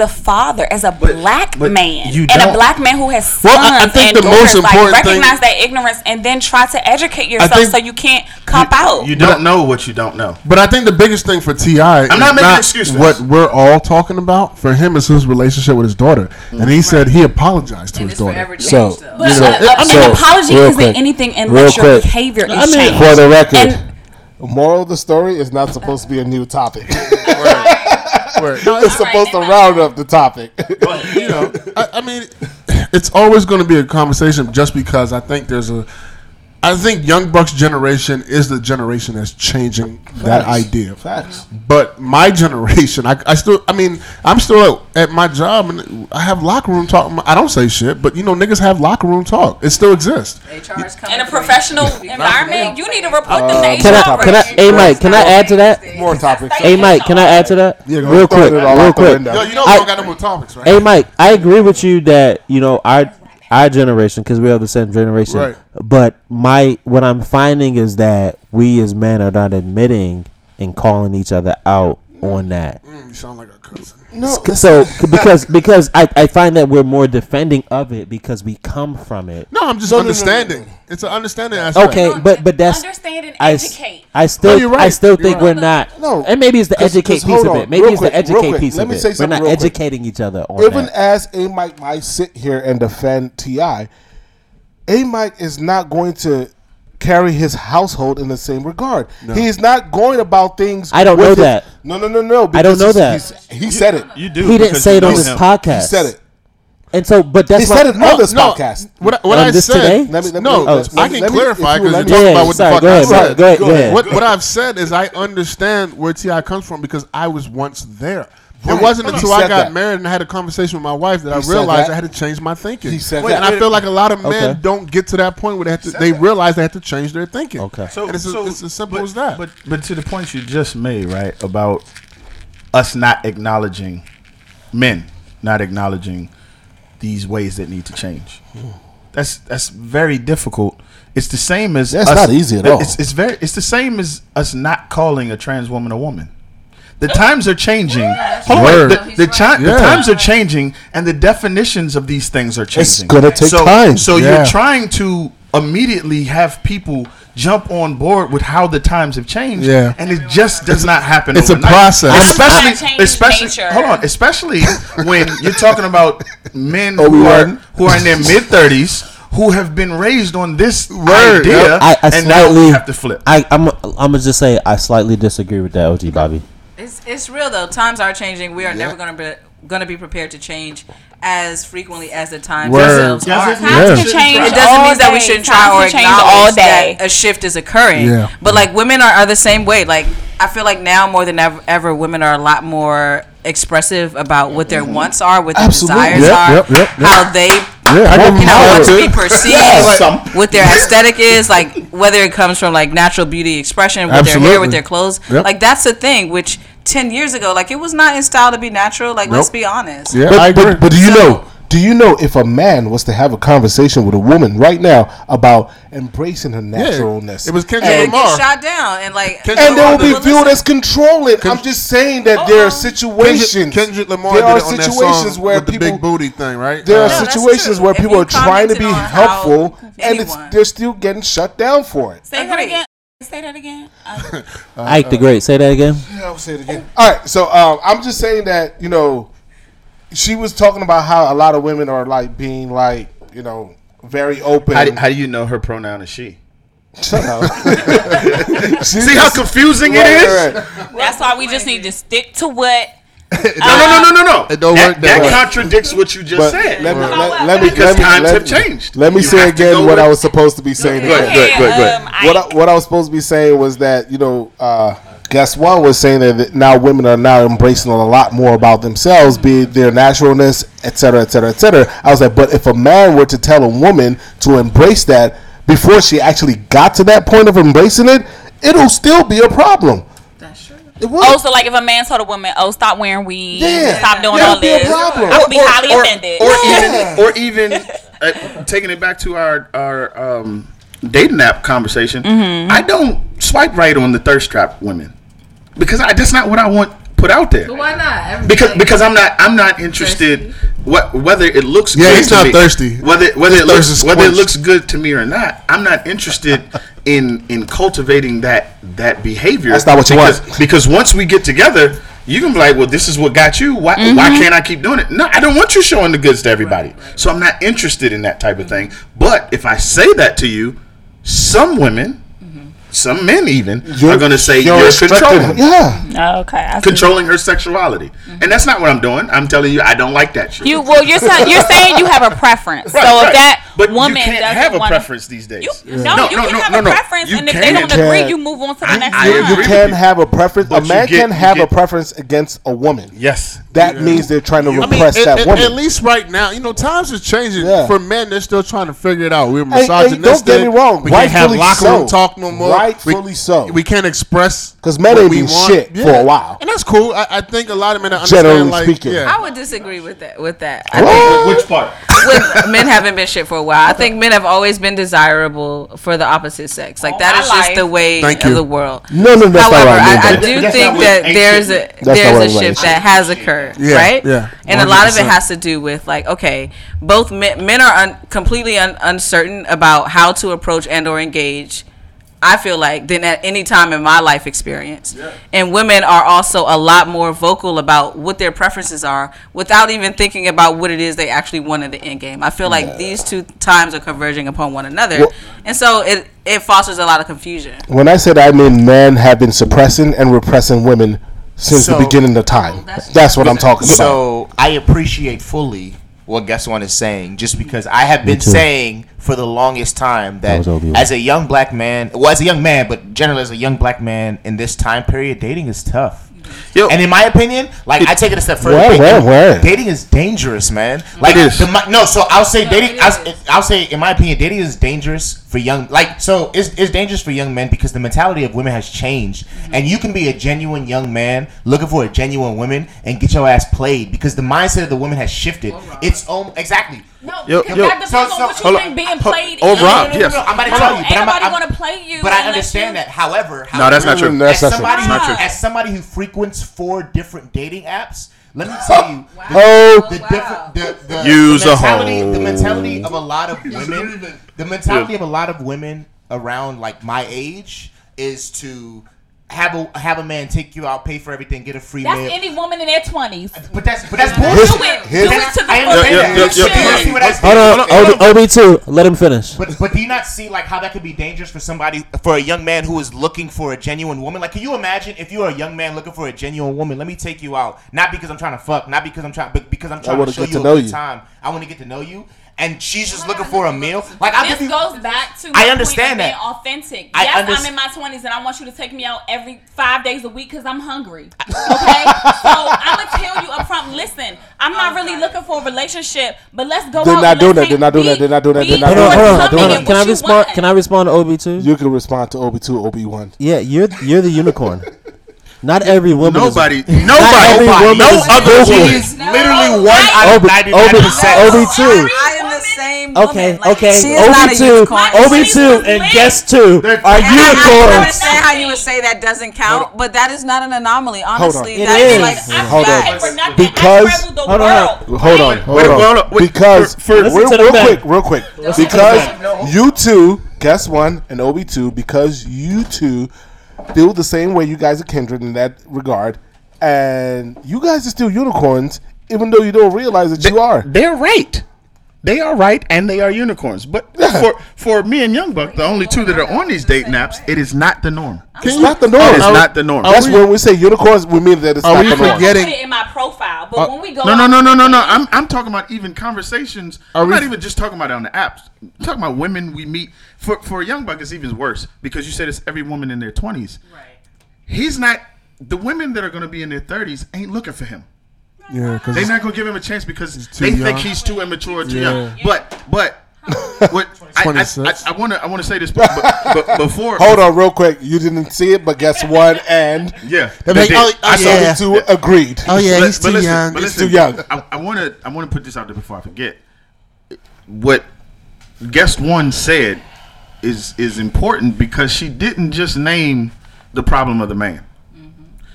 a father, as a black man, and a black man who has sons and the daughters, most important recognize that ignorance and then try to educate yourself so you can't cop out. You don't know what you don't know. But I think the biggest thing for T.I. is not what we're all talking about. For him, it's his relationship with his daughter, and he said he apologized to his daughter. So, apology isn't anything unless your behavior is changed. For the record, moral of the story is not supposed to be a new topic. No, it's supposed to round up the topic. But, you know, I mean, it's always going to be a conversation just because I think I think Young Buck's generation is the generation that's changing that idea. Facts. But my generation, I'm still at my job and I have locker room talk. I don't say shit, but, you know, niggas have locker room talk. It still exists. HR's coming in a professional environment, you need to report them to HR. Mike, can I add to that? More topics. Hey, Mike, can I add to that? Yeah, real quick. Yo, you know we don't got no more topics, right? Hey, Mike, I agree with you that, you know, our generation, because we are the same generation, right. But what I'm finding is that we as men are not admitting and calling each other out on that. You sound like a cousin. No. So because I find that we're more defending of it because we come from it. No, I'm just understanding. No. It's an understanding aspect. Okay, but that's understand and educate. I still think we're not. No, and maybe it's the educate piece of it. Maybe it's the educate piece of it. We're not educating each other on that. Even as A-Mike might sit here and defend T.I., A-Mike is not going to carry his household in the same regard. No. He's not going about things. I don't know that. No. I don't know that. He said it. You do. He didn't say it on this podcast. He said it. And so, but that's he said it on this podcast. What I said. I can clarify because you're talking about what the fuck I said. Go ahead. What I've said is I understand where T.I. comes from because I was once there. Right. It wasn't until I got married and I had a conversation with my wife that I realized I had to change my thinking. And I feel like a lot of men don't get to that point where they realize they have to change their thinking. Okay. So it's as simple as that. But to the point you just made, right, about us not acknowledging men, not acknowledging these ways that need to change. That's very difficult. It's the same as that's not easy at all. It's the same as us not calling a trans woman a woman. The times are changing. The times are changing, and the definitions of these things are changing. It's going to take time. So you're trying to immediately have people jump on board with how the times have changed, and it just does not happen. It's overnight. A process, especially when you're talking about men who are in their mid 30s. Who have been raised on this idea, and now have to flip. I'm gonna just say I slightly disagree with that, OG Bobby. It's real though. Times are changing. We are never gonna be prepared to change as frequently as the times themselves are. Times can change. It doesn't mean that we shouldn't try or acknowledge that a shift is occurring. Yeah. But like women are the same way. Like I feel like now more than ever, women are a lot more expressive about what their wants are, what their desires are, how they. Want to be perceived, what their aesthetic is, like whether it comes from like natural beauty expression, with their hair, with their clothes, like that's a thing. Which 10 years ago, like it was not in style to be natural. Like let's be honest. Yeah, I agree. But do you know if a man was to have a conversation with a woman right now about embracing her naturalness, it was Kendrick Lamar shot down, and like and they will be viewed as controlling. I'm just saying that there are situations. Kendrick Lamar did it on that song with the big booty thing, right? There are situations where people are trying to be helpful, and they're still getting shut down for it. Say that again. Say that again. Ike the Great. Say that again. Yeah, I'll say it again. All right. So I'm just saying that, you know, she was talking about how a lot of women are like being like, you know, very open. How do you know her pronoun is she? Shut up. See how confusing it is? Right. That's why we just need to stick to what. No. That contradicts what you just said. Because times have changed. Let me say again what I was supposed to be saying. Good. What I was supposed to be saying was that, you know, Guest One was saying that now women are now embracing a lot more about themselves, be it their naturalness, et cetera, et cetera, et cetera. I was like, but if a man were to tell a woman to embrace that before she actually got to that point of embracing it, it'll still be a problem. Oh, so like if a man told a woman, "Oh, stop wearing weed, stop doing all this," I would be highly offended. Or even taking it back to our dating app conversation, I don't swipe right on the thirst trap women because that's not what I want put out there. But why not? Because I'm not interested. Whether it looks good he's to not me, thirsty. Whether it looks good to me or not, I'm not interested. In cultivating that behavior. That's not what you want. Because once we get together, you can be like, well, this is what got you. Why can't I keep doing it? No, I don't want you showing the goods to everybody. Right. So I'm not interested in that type of thing. But if I say that to you, some women, some men even, are going to say you're controlling. Yeah. Oh, okay. Controlling her sexuality. And that's not what I'm doing. I'm telling you, I don't like that shit. You're saying you have a preference. Right, so if that but woman you can't have a preference these days. You can have a preference, and if they don't agree, you move on to the next one. You can have a preference. But a man can have a preference against a woman. Yes. That means they're trying to repress that woman. At least right now, you know, times are changing. Yeah. For men, they're still trying to figure it out. We're misogynistic. Don't get me wrong. We can't have locker room talk no more. Rightfully so. We can't express because men ain't been shit for a while, and that's cool. I think a lot of men understand. Generally speaking, I would disagree with that. Which part? With men haven't been shit for a while. I think men have always been desirable for the opposite sex. Like that is just the way of the world. No, that's however, not right. I do think that there's a shift that has occurred, right? Yeah, and a lot of it has to do with like, okay, both men are completely uncertain about how to approach and or engage. I feel like than at any time in my life experience. Yeah. And women are also a lot more vocal about what their preferences are without even thinking about what it is they actually want in the end game. I feel like these two times are converging upon one another. Well, and so it fosters a lot of confusion. When I said I mean men have been suppressing and repressing women since the beginning of time. That's what I'm talking about. So I appreciate fully what Guest One is saying, just because I have been saying for the longest time that as a young black man, well, as a young man, but generally as a young black man in this time period, dating is tough. Yo, and in my opinion, like I take it a step further. Dating is dangerous, man. Like it is. I'll say in my opinion, dating is dangerous for young. Like so, it's dangerous for young men because the mentality of women has changed, and you can be a genuine young man looking for a genuine woman and get your ass played because the mindset of the woman has shifted. Exactly. No, because that depends on what you think being played is. No, I'm about to tell you. Anybody want to play you. But I understand that. However, no, that's not true. As somebody who frequents 4 different dating apps, let me tell you, the mentality of a lot of women around like my age is to have a man take you out, pay for everything, get a free meal. That's any woman in their 20s. But that's bullshit. Do it to the fucking Hold on, Obi-Two, let him finish. But do you not see like how that could be dangerous for somebody, for a young man who is looking for a genuine woman? Like, can you imagine if you are a young man looking for a genuine woman? Let me take you out, not because I'm trying to fuck, not because I'm trying, but because I'm trying to show you a good time. I want to get to know you. And she's just looking for a meal. Like this goes back to I understand that authentic. Yes, I'm in my 20s, and I want you to take me out every 5 days a week because I'm hungry. Okay, so I'm gonna tell you up front. Listen, I'm not really looking for a relationship, but let's go. They're not doing that. Can I respond? Can I respond to Obi-Two? You can respond to Obi-Two, Obi-One. Yeah, you're the unicorn. Not every woman. Nobody. No other woman. Literally one out of 99%. Obi-Two. I am the same woman. Okay. Obi-Two and Guest Two are unicorns. I understand how you would say that doesn't count, but that is not an anomaly. Honestly, that is like Hold on. Because real quick, because you two Guest One and Obi-Two, because you two feel the same way. You guys are kindred in that regard, and you guys are still unicorns, even though you don't realize that you are. They're right. They are right, and they are unicorns. But for me and Young Buck, the only two that are on these date naps, it is not the norm. It's not the norm. It's not the norm. That's when we say unicorns, we mean that it's not the norm. I put it in my profile, but when we go, no. I'm talking about even conversations. I'm not even just talking about it on the apps. I'm talking about women we meet. For Young Buck, it's even worse because you said it's every woman in their 20s. Right. He's not. The women that are going to be in their 30s ain't looking for him. Yeah, they're not gonna give him a chance because they think he's too immature, too young. But what I want to say this but before. Hold on, real quick. You didn't see it, but guess what? And yeah, I saw you two agreed. Oh yeah, he's too young. He's too young. I want to put this out there before I forget. What Guest One said is important because she didn't just name the problem of the man.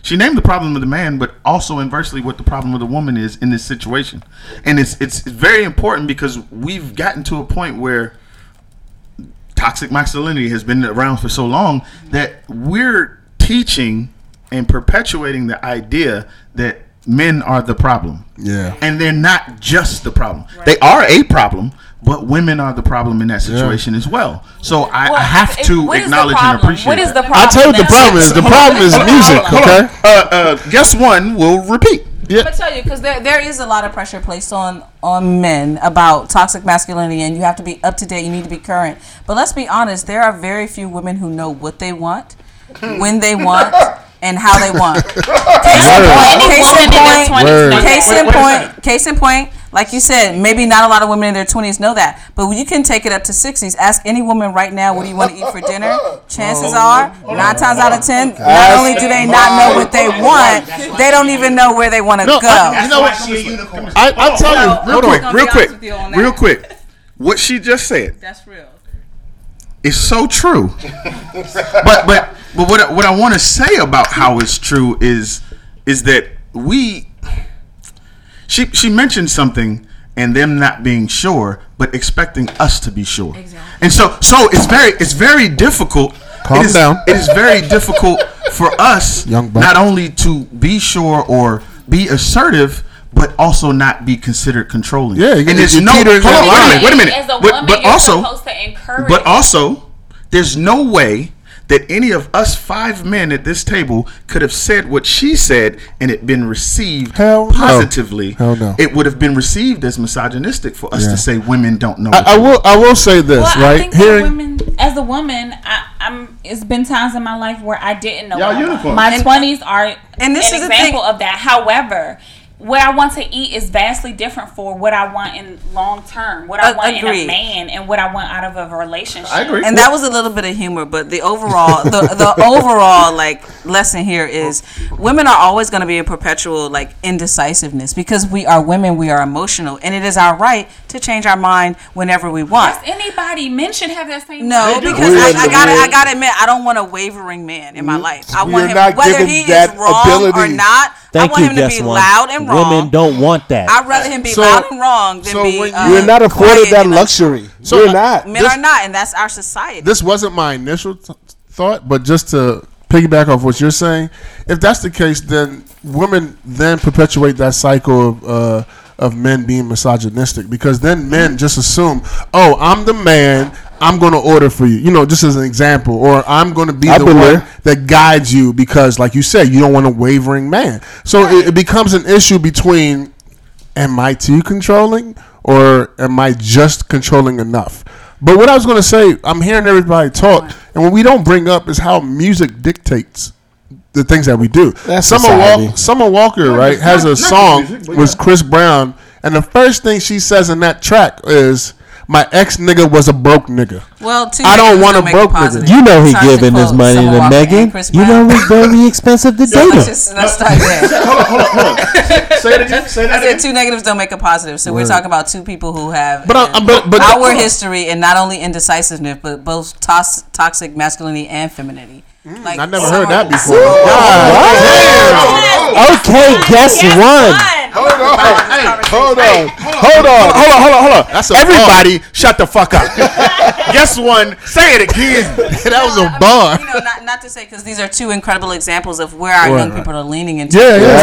She named the problem of the man, but also inversely what the problem of the woman is in this situation. And it's very important because we've gotten to a point where toxic masculinity has been around for so long that we're teaching and perpetuating the idea that men are the problem. Yeah. And they're not just the problem. Right. They are a problem, but women are the problem in that situation as well. So I have to acknowledge and appreciate. What is the problem? I tell you what the problem is. The problem is music. Okay. Guest One will repeat. Yeah. I'm gonna tell you because there is a lot of pressure placed on men about toxic masculinity, and you have to be up to date. You need to be current. But let's be honest, there are very few women who know what they want, when they want. And how they want. Case in point. Like you said, maybe not a lot of women in their 20s know that, but you can take it up to 60s. Ask any woman right now, what do you want to eat for dinner? Chances are, 9 times out of 10, not only do they not know what they want, they don't even know where they want to go. I'll tell you real quick. What she just said. That's real. It's so true, but what I want to say about how it's true is that she mentioned something and them not being sure, but expecting us to be sure. Exactly. And so it's very difficult. Calm down. It is very difficult for us not only to be sure or be assertive, but also not be considered controlling. Yeah, and there's no. Wait a minute. As a woman, you're supposed to encourage. But also, there's no way that any of us 5 men at this table could have said what she said and it been received positively. Hell no. It would have been received as misogynistic for us to say women don't know. I will say this, right? I think as a woman, I'm. It's been times in my life where I didn't know. My 20s are an example of that. However, what I want to eat is vastly different for what I want in long term, what I want in a man, and what I want out of a relationship. I agree. And that was a little bit of humor, but the overall, the overall lesson here is women are always going to be in perpetual indecisiveness because we are women, we are emotional, and it is our right to change our mind whenever we want. Does anybody mention have that same? No, because I gotta admit, I don't want a wavering man in my life. I want him, whether he is wrong or not. I want him to be loud and wrong. Women don't want that. I'd rather him be loud and wrong than be. We're not afforded that luxury. So we're not. Men are not, and that's our society. This wasn't my initial thought, but just to piggyback off what you're saying, if that's the case, then women then perpetuate that cycle of men being misogynistic because then men just assume, oh, I'm the man. I'm going to order for you, just as an example, or I'm going to be the one that guides you because, like you said, you don't want a wavering man. So it becomes an issue between, am I too controlling or am I just controlling enough? But what I was going to say, I'm hearing everybody talk, and what we don't bring up is how music dictates the things that we do. Summer Walker, right, has a song with Chris Brown, and the first thing she says in that track is, my ex nigga was a broke nigga. Well, I don't want a broke nigga. You know he giving his money to Megan. You know it's very expensive to date him. Hold on. Say that again. Two negatives don't make a positive. So we're talking about two people who have our history and not only indecisiveness, but both toxic masculinity and femininity. I never heard that before. Guess One. Hold on. Everybody, shut the fuck up. Guess one. Say it again. That was a bar. You know, not to say, because these are two incredible examples of where our young people are leaning into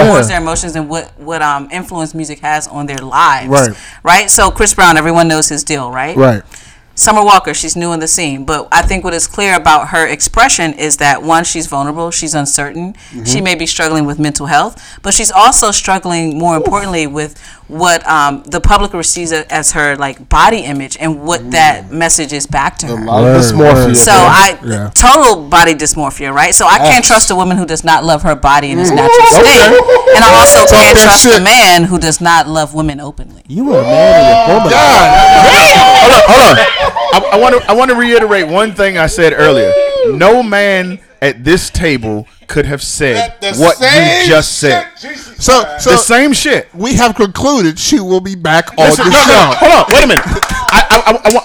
towards their emotions and what influence music has on their lives. Right. Right. So Chris Brown, everyone knows his deal, right? Right. Summer Walker, she's new in the scene, but I think what is clear about her expression is that, one, she's vulnerable, she's uncertain, she may be struggling with mental health, but she's also struggling, more importantly, with what the public receives as her like body image and what that message is back to her. Dysmorphia. So total body dysmorphia, right? So I can't trust a woman who does not love her body in its natural state, and I also can't trust a man who does not love women openly. You are a man and a woman. Hold on. I want to reiterate one thing I said earlier. No man at this table could have said what you just said. So the same shit. We have concluded she will be back on the show. No, hold on. Wait a minute.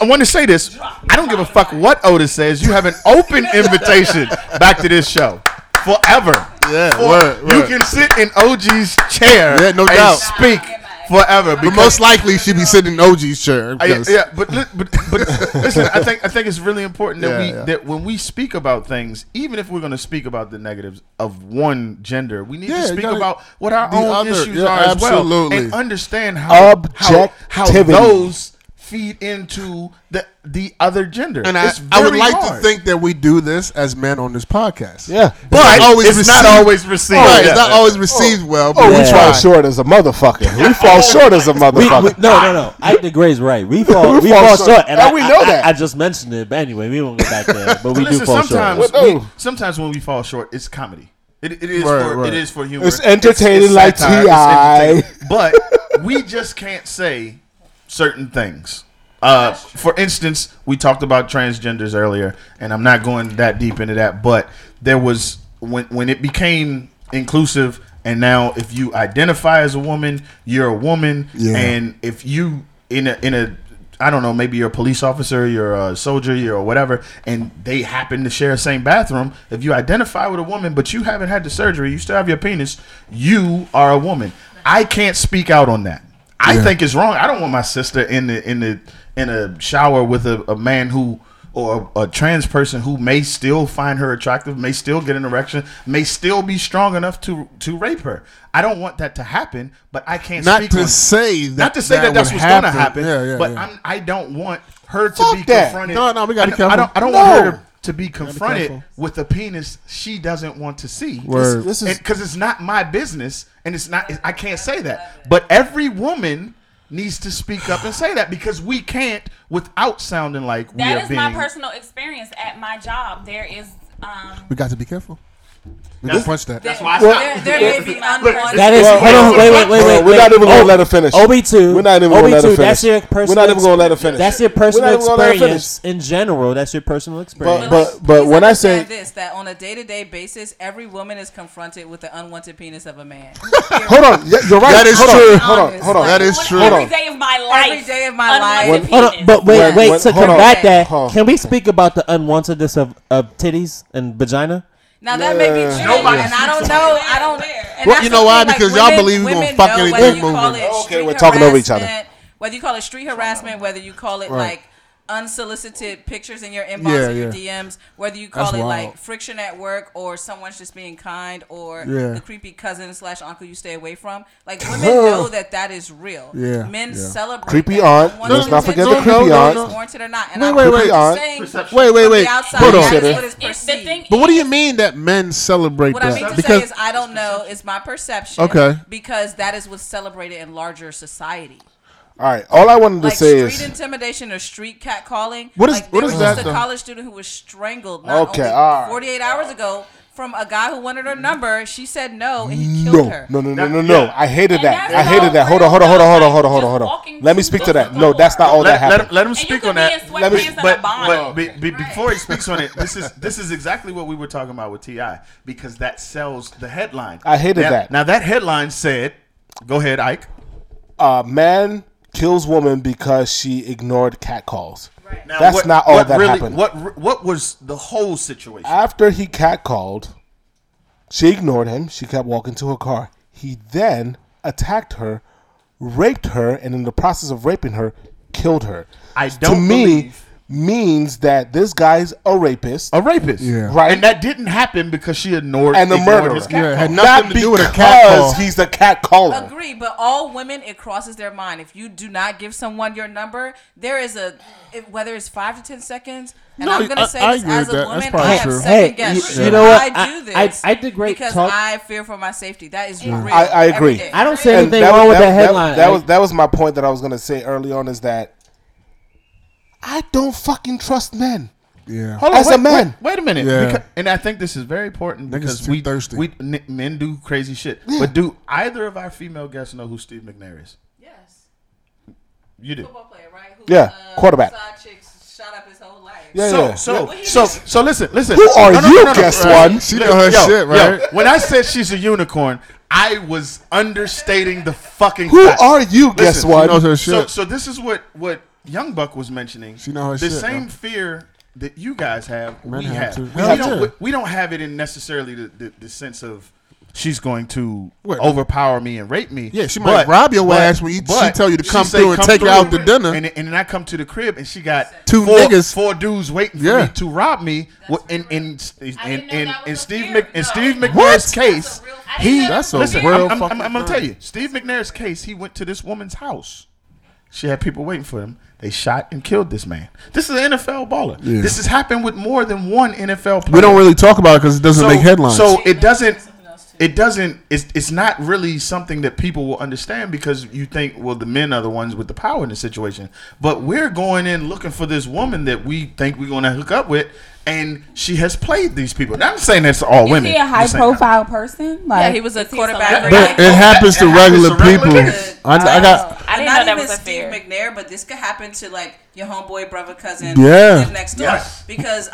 I want to say this. I don't give a fuck what Otis says. You have an open invitation back to this show forever. Yeah, word. You can sit in OG's chair and speak. Forever, but most likely she'd be sitting in OG's chair. But listen, I think it's really important that that when we speak about things, even if we're going to speak about the negatives of one gender, we need to speak about what our own issues are as well, and understand how those feed into the other gender. And I would like to think that we do this as men on this podcast. Yeah. But it's not always received. Right, yeah. It's not always received well. But we fall short as a motherfucker. We fall short as a motherfucker. No. Ike the Great's right. We fall short. And we know that. I just mentioned it. But anyway, we won't go back there. But we do fall short. Sometimes when we fall short, it's comedy. It is for humor. It's entertaining, it's like T.I. But we just can't say certain things. For instance, we talked about transgenders earlier, and I'm not going that deep into that, but there was when it became inclusive, and now if you identify as a woman, you're a woman, and if you in a I don't know, maybe you're a police officer, you're a soldier, you're whatever, and they happen to share the same bathroom. If you identify with a woman, but you haven't had the surgery, you still have your penis, you are a woman. I can't speak out on that. I think it's wrong. I don't want my sister in a shower with a man who, or a trans person who may still find her attractive, may still get an erection, may still be strong enough to rape her. I don't want that to happen, but I can't speak on it. Not to say that that's what's going to happen, but I don't want her to be confronted. No, we got to be careful. I don't want her to be confronted with a penis she doesn't want to see, because it's not my business, and it's not. I can't say that, but every woman needs to speak up and say that, because we can't without sounding like we are being. That is my personal experience at my job. There is. We got to be careful. That's why I stopped. There may be unwanted. That is. Wait. We're not even gonna let her finish. Obi-Two. We're not even gonna let her finish. That's your personal. We're not even gonna let her finish. That's your personal experience in general. That's your personal experience. But when I say this, that on a day-to-day basis, every woman is confronted with the unwanted penis of a man. Hold on. You're right. That is true. Hold on. That is true. Every day of my life. But wait. To combat that, can we speak about the unwantedness of titties and vagina? Now that may be true, and I don't know. Well, you know why? Because y'all believe we're gonna fuck anything moving. Okay, we're talking over each other. Whether you call it street harassment, whether you call it like unsolicited pictures in your inbox or your DMs, whether you call it like friction at work or someone's just being kind, or the creepy cousin / uncle you stay away from, like, women know that is real. Men celebrate creepy aunt. Let's not forget the creepy aunt. Warranted or not? Wait. Hold on. But what do you mean that men celebrate that? What I mean to say is, I don't know. It's my perception. Okay. Because that is what's celebrated in larger society. All right. All I wanted to say is street intimidation or street catcalling. What is that? A college student who was strangled. Not only 48 hours ago from a guy who wanted her number. She said no, and he killed her. No. I hated that. Hold on. Let me speak to that. No, that's not all that happened. Let him speak on that. But before he speaks on it, this is exactly what we were talking about with T.I., because that sells the headline. I hated that. Now that headline said, "Go ahead, Ike." Man kills woman because she ignored catcalls. Right. That's not all that happened. What was the whole situation? After he catcalled, she ignored him. She kept walking to her car. He then attacked her, raped her, and in the process of raping her, killed her. I don't believe. Means that this guy's a rapist. A rapist. Yeah. Right. And that didn't happen because she ignored him. And the murderer. Yeah, it had nothing to do with a cat call. Because he's the cat caller. Agree, but all women, it crosses their mind. If you do not give someone your number, there is a, whether it's 5 to 10 seconds, and no, I'm going to say this as a woman, I have second guess. You know what? I do this I degrade because talk. I fear for my safety. That is real. I agree. I don't say anything wrong with that headline. That was my point that I was going to say early on is that I don't fucking trust men. Yeah. Hold on, as a man. Wait a minute. Yeah. Because, and I think this is very important because men do crazy shit. Yeah. But do either of our female guests know who Steve McNair is? Yes. You do. Football player, right? Who, yeah. Quarterback. Side chicks shot up his whole life. Yeah, so listen. Who are you, Guest One? She know her shit, right? Yo, when I said she's a unicorn, I was understating the fucking fact. Who are you, Guest One? She knows her shit. So this is what Young Buck was mentioning. She know her shit. The same fear that you guys have, we have. We don't have it in necessarily the sense of she's going to overpower me and rape me. Yeah, she might rob your ass when she tell you to come through and take her out to dinner. And then I come to the crib and she got four dudes waiting for me to rob me. In Steve McNair's case, I'm going to tell you, Steve McNair's case, he went to this woman's house. She had people waiting for him. They shot and killed this man. This is an NFL baller. Yeah. This has happened with more than one NFL player. We don't really talk about it because it doesn't make headlines. So it doesn't. It's not really something that people will understand because you think, well, the men are the ones with the power in the situation. But we're going in looking for this woman that we think we're going to hook up with. And she has played these people. Now, I'm saying that's all women. Is he a high-profile person? Like, yeah, he was a quarterback. But it happens to regular people. I didn't know that was a fear. Steve McNair, but this could happen to like your homeboy, brother, cousin, live next door. Yes. Because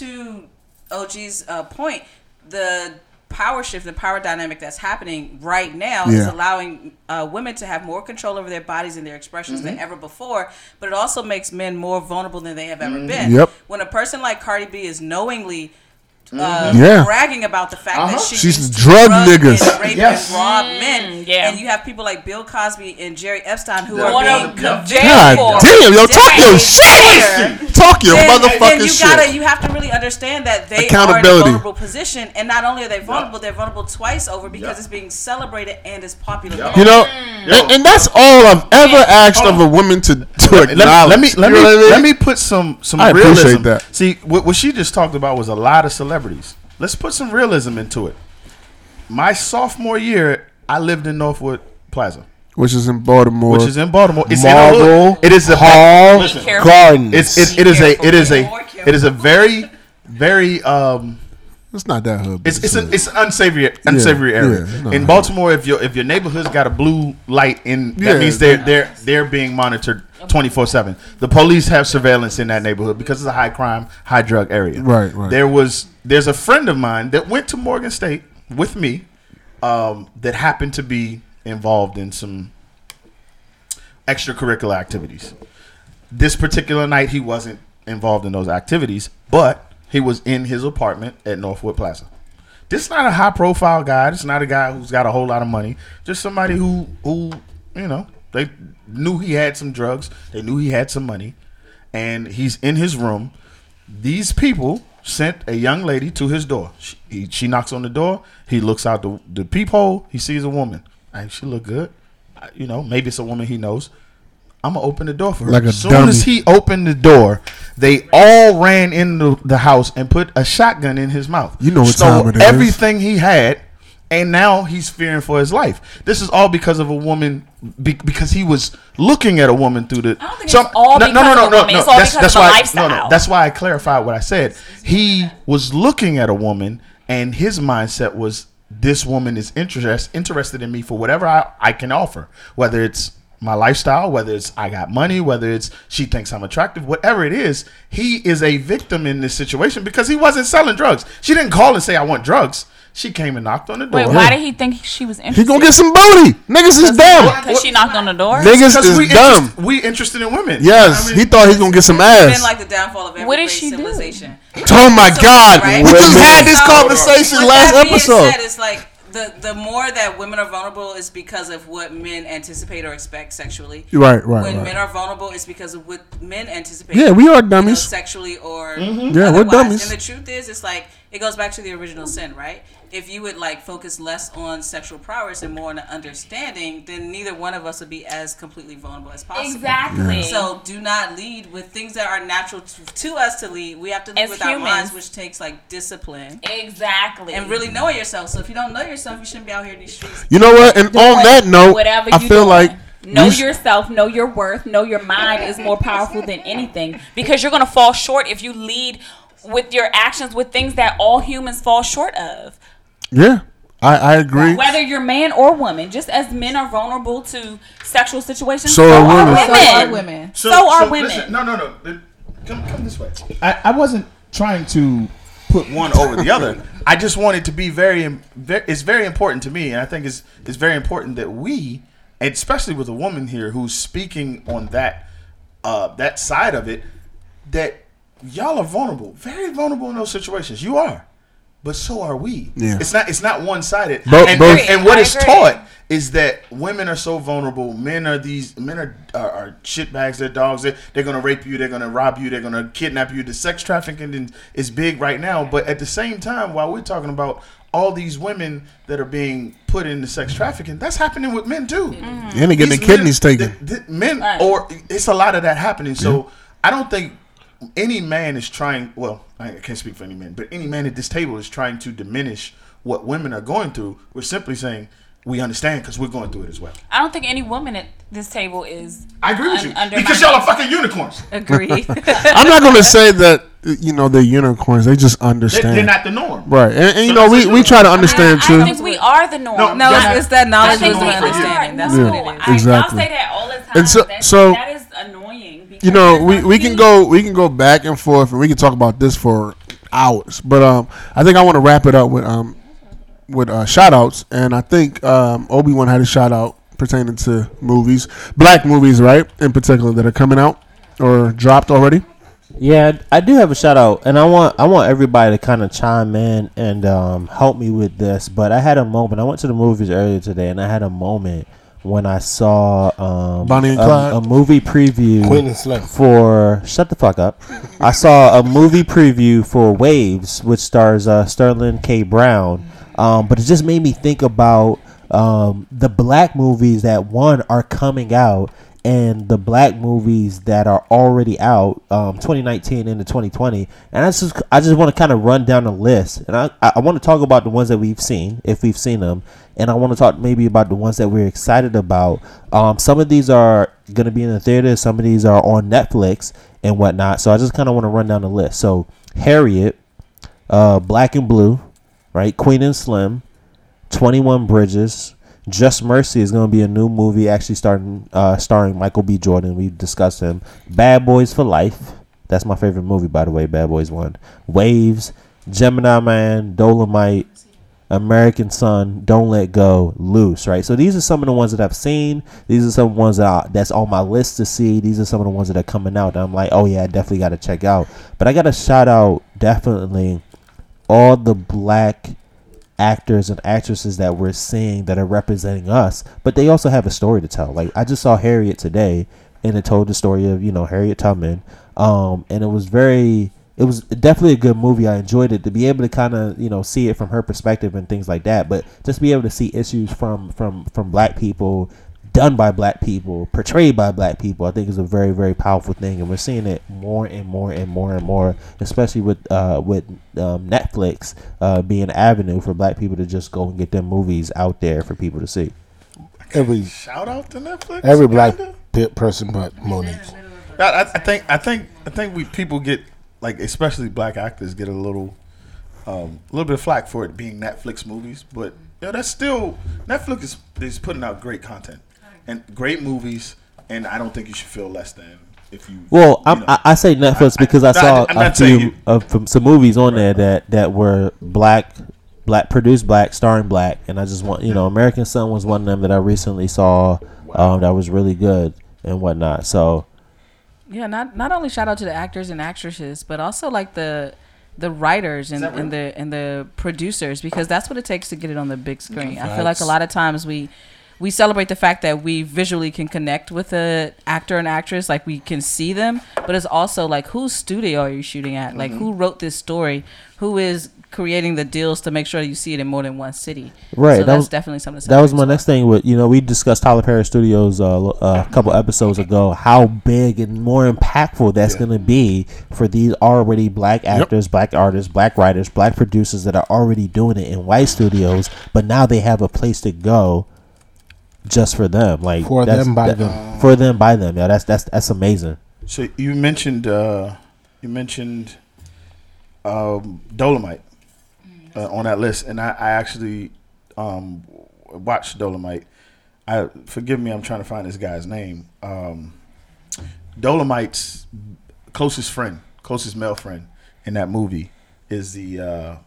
to OG's point, the power shift, the power dynamic that's happening right now is allowing women to have more control over their bodies and their expressions than ever before, but it also makes men more vulnerable than they have ever been. Yep. When a person like Cardi B is knowingly bragging about the fact that she's drug niggas, rape and rob men, and you have people like Bill Cosby and Jerry Epstein who are being condemned for. God damn, yo, talk your shit, talk your motherfucking shit. You have to really understand that they are in a vulnerable position, and not only are they vulnerable, they're vulnerable twice over because it's being celebrated and it's popular. You know, and that's all I've ever asked of a woman to acknowledge. Let me put some realism. I appreciate that. See, what she just talked about was a lot of celebrities. Let's put some realism into it. My sophomore year, I lived in Northwood Plaza, which is in Baltimore. It's Marble, it is a Hall Gardens. It is a very, very. It's not that hood. It's an unsavory area in Baltimore. If your neighborhood's got a blue light in, that means they're being monitored 24/7. The police have surveillance in that neighborhood because it's a high crime, high drug area. Right. There's a friend of mine that went to Morgan State with me, that happened to be involved in some extracurricular activities. This particular night, he wasn't involved in those activities, but he was in his apartment at Northwood Plaza. This is not a high-profile guy. This is not a guy who's got a whole lot of money. Just somebody who you know, they knew he had some drugs. They knew he had some money. And he's in his room. These people sent a young lady to his door. She knocks on the door. He looks out the peephole. He sees a woman. She look good. Maybe it's a woman he knows. I'm going to open the door for her. Like as soon dummy. As he opened the door, they all ran into the house and put a shotgun in his mouth. You know what time it is. Everything he had, and now he's fearing for his life. This is all because of a woman, because he was looking at a woman through the... I don't think it's all because of a woman. It's all because of a lifestyle. That's why I clarified what I said. He was looking at a woman, and his mindset was, this woman is interested in me for whatever I can offer, whether it's my lifestyle, whether it's I got money, whether it's she thinks I'm attractive, whatever it is, he is a victim in this situation because he wasn't selling drugs. She didn't call and say, I want drugs. She came and knocked on the door. Wait, why did he think she was interested? He gonna get some booty. Niggas is dumb. Because she knocked on the door? Niggas is dumb. We interested in women. Yes, he thought he gonna get some ass. It's been like the downfall of every civilization. Oh my God. Right? We just had this conversation last episode. Said, it's like, the more that women are vulnerable is because of what men anticipate or expect sexually. Right. When men are vulnerable, it's because of what men anticipate. Yeah, we are dummies. Sexually or yeah, otherwise. We're dummies. And the truth is, it's like it goes back to the original sin, right? If you would like focus less on sexual prowess and more on the understanding, then neither one of us would be as completely vulnerable as possible. Exactly. Yeah. So do not lead with things that are natural to us to lead. We have to lead as with humans. Our minds, which takes like discipline. Exactly. And really knowing yourself. So if you don't know yourself, you shouldn't be out here in these streets. You know what? And on that note, I feel like know yourself, know your worth, know your mind is more powerful than anything, because you're going to fall short if you lead with your actions with things that all humans fall short of. Yeah, I agree. Whether you're man or woman, just as men are vulnerable to sexual situations, so are women. So are women. Listen, no. Come this way. I wasn't trying to put one over the other. I just wanted to be very, it's very important to me, and I think it's very important that we, especially with a woman here who's speaking on that side of it, that y'all are vulnerable, very vulnerable in those situations. You are. But so are we. Yeah. It's not one-sided. And what is taught is that women are so vulnerable. Men are shitbags. They're dogs. They're going to rape you. They're going to rob you. They're going to kidnap you. The sex trafficking is big right now. But at the same time, while we're talking about all these women that are being put into sex trafficking, that's happening with men too. Mm-hmm. And they're getting their kidneys taken. It's a lot of that happening. So yeah. I don't think any man is trying, well, I can't speak for any man, but any man at this table is trying to diminish what women are going through. We're simply saying we understand because we're going through it as well. I don't think any woman at this table is. I agree with you, because y'all are fucking unicorns. Agreed. I'm not going to say that, they're unicorns. They just understand. They're not the norm. Right. And we try to understand too. I think we are the norm. No, it's that knowledge. I think we understand. That's what it is. Exactly. I'll say that all the time. And so that is annoying. We can go back and forth, and we can talk about this for hours. But I think I want to wrap it up with shout-outs. And I think Obi-One had a shout-out pertaining to movies, black movies, right, in particular, that are coming out or dropped already. Yeah, I do have a shout-out, and I want everybody to kind of chime in and help me with this. But I had a moment. I went to the movies earlier today, and I had a moment when I saw a movie preview for shut the fuck up. I saw a movie preview for Waves, which stars Sterling K. Brown. But it just made me think about the black movies that are coming out, and the black movies that are already out 2019 into 2020. And I just want to kind of run down the list. And I want to talk about the ones that we've seen, if we've seen them. And I want to talk maybe about the ones that we're excited about. Some of these are going to be in the theater. Some of these are on Netflix and whatnot. So I just kind of want to run down the list. So Harriet, Black and Blue, right? Queen and Slim, 21 Bridges. Just Mercy is going to be a new movie, actually starring Michael B. Jordan. We discussed him. Bad Boys for Life. That's my favorite movie, by the way, Bad Boys 1. Waves, Gemini Man, Dolomite, American Son, Don't Let Go, Loose, right? So these are some of the ones that I've seen. These are some ones that's on my list to see. These are some of the ones that are coming out. I'm like, oh, yeah, I definitely got to check out. But I got to shout out, definitely, all the black actors and actresses that we're seeing that are representing us, but they also have a story to tell. Like, I just saw Harriet today, and it told the story of Harriet Tubman, and it was definitely a good movie. I enjoyed it, to be able to kind of see it from her perspective and things like that, but just be able to see issues from black people, done by black people, portrayed by black people, I think is a very, very powerful thing. And we're seeing it more and more and more and more, especially with Netflix being an avenue for black people to just go and get their movies out there for people to see. Every shout out to Netflix. Every black person, but Monique. I think we people get, like, especially black actors get a little bit of flack for it being Netflix movies, but that's still Netflix is putting out great content and great movies, and I don't think you should feel less than if you. Well, I say Netflix because I saw a few of some movies on there that were black produced, black starring black, and I just want American Son was one of them that I recently saw that was really good and whatnot. So yeah, not only shout out to the actors and actresses, but also like the the writers and the producers, because that's what it takes to get it on the big screen. Facts. I feel like a lot of times we celebrate the fact that we visually can connect with an actor and actress, like we can see them, but it's also like, whose studio are you shooting at? Mm-hmm. Like, who wrote this story? Who is creating the deals to make sure that you see it in more than one city? Right. So that's definitely something to say. That was my next thing with, we discussed Tyler Perry Studios a couple episodes ago, how big and more impactful that's going to be for these already black actors, black artists, black writers, black producers that are already doing it in white studios, but now they have a place to go just for them. Like, for them, by them. For them, by them. Yeah, that's amazing. So you mentioned Dolomite. On that list, and I actually watched Dolomite. Forgive me, I'm trying to find this guy's name. Dolomite's closest male friend in that movie is the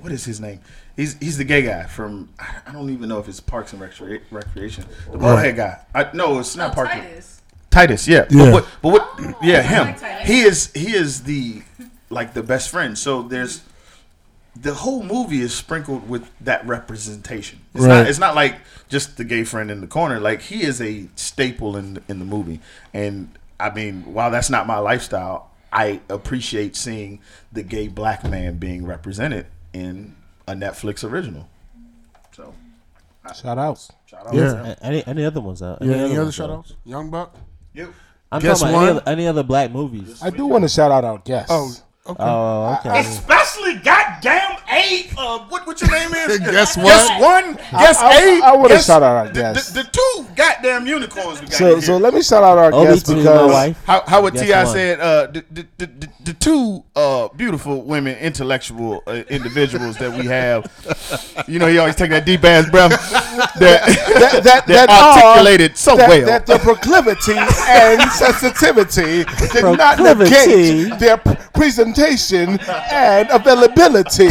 what is his name? He's the gay guy from, I don't even know if it's Parks and Recreation. The bald-head guy. No, it's not Parks. Tituss, yeah. But him. Like, he is the the best friend. So there's. The whole movie is sprinkled with that representation. It's right. It's not like just the gay friend in the corner. Like, he is a staple in the movie. And I mean, while that's not my lifestyle, I appreciate seeing the gay black man being represented in a Netflix original. So, shout outs. Yeah. Any other ones? Any other shout outs? Young Buck. Yep. I'm Guest talking about One. Any other black movies? I do want to shout out our guests. Oh. Okay. Oh, okay. Especially goddamn A. What your name is? Guess what? Guess One. Guess A. I would have shout out our guests. The two goddamn unicorns we got. So let me shout out our guests, because how would T.I. said the two beautiful women, intellectual individuals that we have. He always take that deep ass breath. that articulated so well. That their proclivity and sensitivity did not negate their presentation and availability.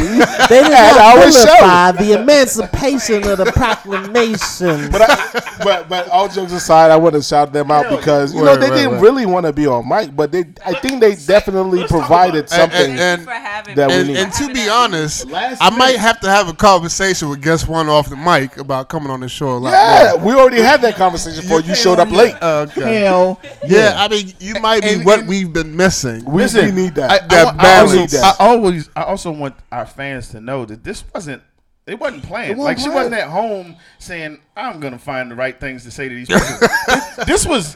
They did not vilify the emancipation of the proclamation. But all jokes aside, I want to shout them out because they didn't really want to be on mic, but I think they definitely provided something that we need. And to be honest, I might have to have a conversation with Guest One off the mic about coming on the show a lot. Yeah, more. We already had that conversation before you showed up late. Okay. Hell, yeah. I mean, you might be what we've been missing. We need that. I also want our fans to know that it wasn't planned. She wasn't at home saying, "I'm gonna find the right things to say to these people." This was.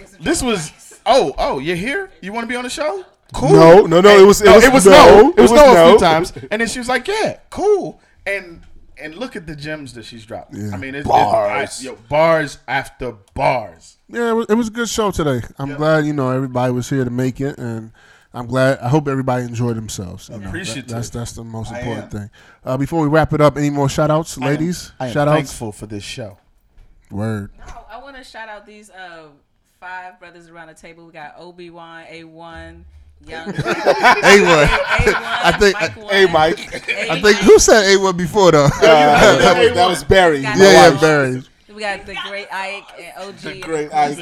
Oh, you're here. You want to be on the show? Cool. No. It was no a few times, and then she was like, "Yeah, cool." And look at the gems that she's dropped. Yeah. I mean, it's bars. Bars after bars. Yeah, it was a good show today. I'm glad everybody was here to make it, and I'm glad. I hope everybody enjoyed themselves. Appreciative. That's the most important thing. Before we wrap it up, any more shout-outs, ladies? I am thankful for this show. Word. No, I want to shout out these five brothers around the table. We got Obi-One, A-One, Young Buck. A-One. I think A-Mike. I think who said A-One before though? That was Barry. Yeah, Barry. We got the great Ike and OG. The great Ike.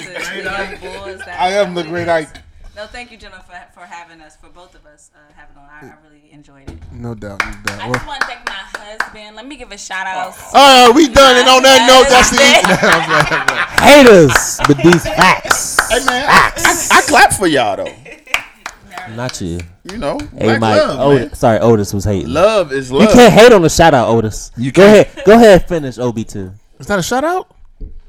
I am the great Ike. No, thank you, Jenna, for having us, for both of us having on. I really enjoyed it. No doubt. I just want to thank my husband. Let me give a shout out. All right, we done. And on that note, that's the end. Haters, but these facts. Hey, man, I clap for y'all, though. Not you. Hey, Mike. Otis was hating. Love is love. You can't hate on the shout out, Otis. You can't. Go ahead, finish Obi-Two. Is that a shout out?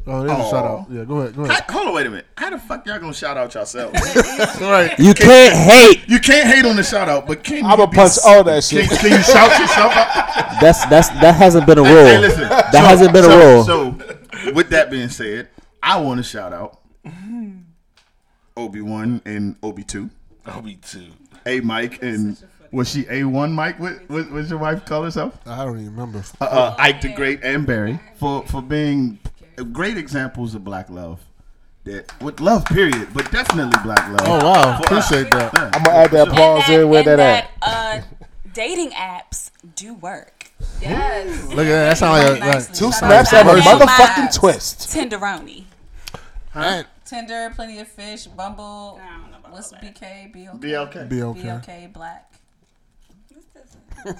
Oh, there's a shout out. Yeah, go ahead. Hold on, wait a minute. How the fuck y'all gonna shout out yourselves? Right. You can't hate on the shout out, but can you? I'm gonna punch all that shit. Can you shout yourself out? That hasn't been a rule. Hey, listen, that hasn't been a rule. So, with that being said, I want to shout out Obi-One and Obi-Two. A-Mike and. Was she A1 Mike? What your wife call herself? I don't even remember. Ike the Great and Barry for being great examples of black love. With love, period, but definitely black love. Oh, wow. Appreciate that. Yeah. I'm going to add that pause in where that at. Dating apps do work. Yes. Look at that. That sounds like two snaps and a motherfucking twist. Tenderoni. Huh? Tinder, Plenty of Fish, Bumble. What's BK? BLK. BLK. Black. All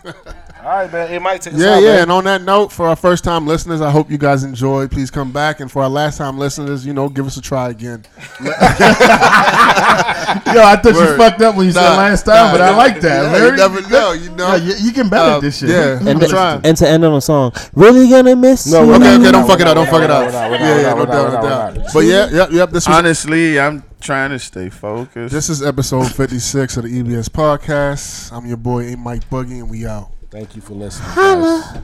right, man. It might take us out, man. And on that note, for our first time listeners, I hope you guys enjoy. Please come back. And for our last time listeners, you know, give us a try again. Yo, I thought you fucked up when you said last time, but I like that. You never know, you know. Yeah, you can bet at this shit. Yeah, I'm trying. And to end on a song, really gonna miss you. No, okay, don't fuck it out. Don't fuck it out. Yeah, no doubt. But yep. This was honestly, I'm trying to stay focused. This is episode 56 of the EBS Podcast. I'm your boy A-Mike Buggy, and we out. Thank you for listening, guys.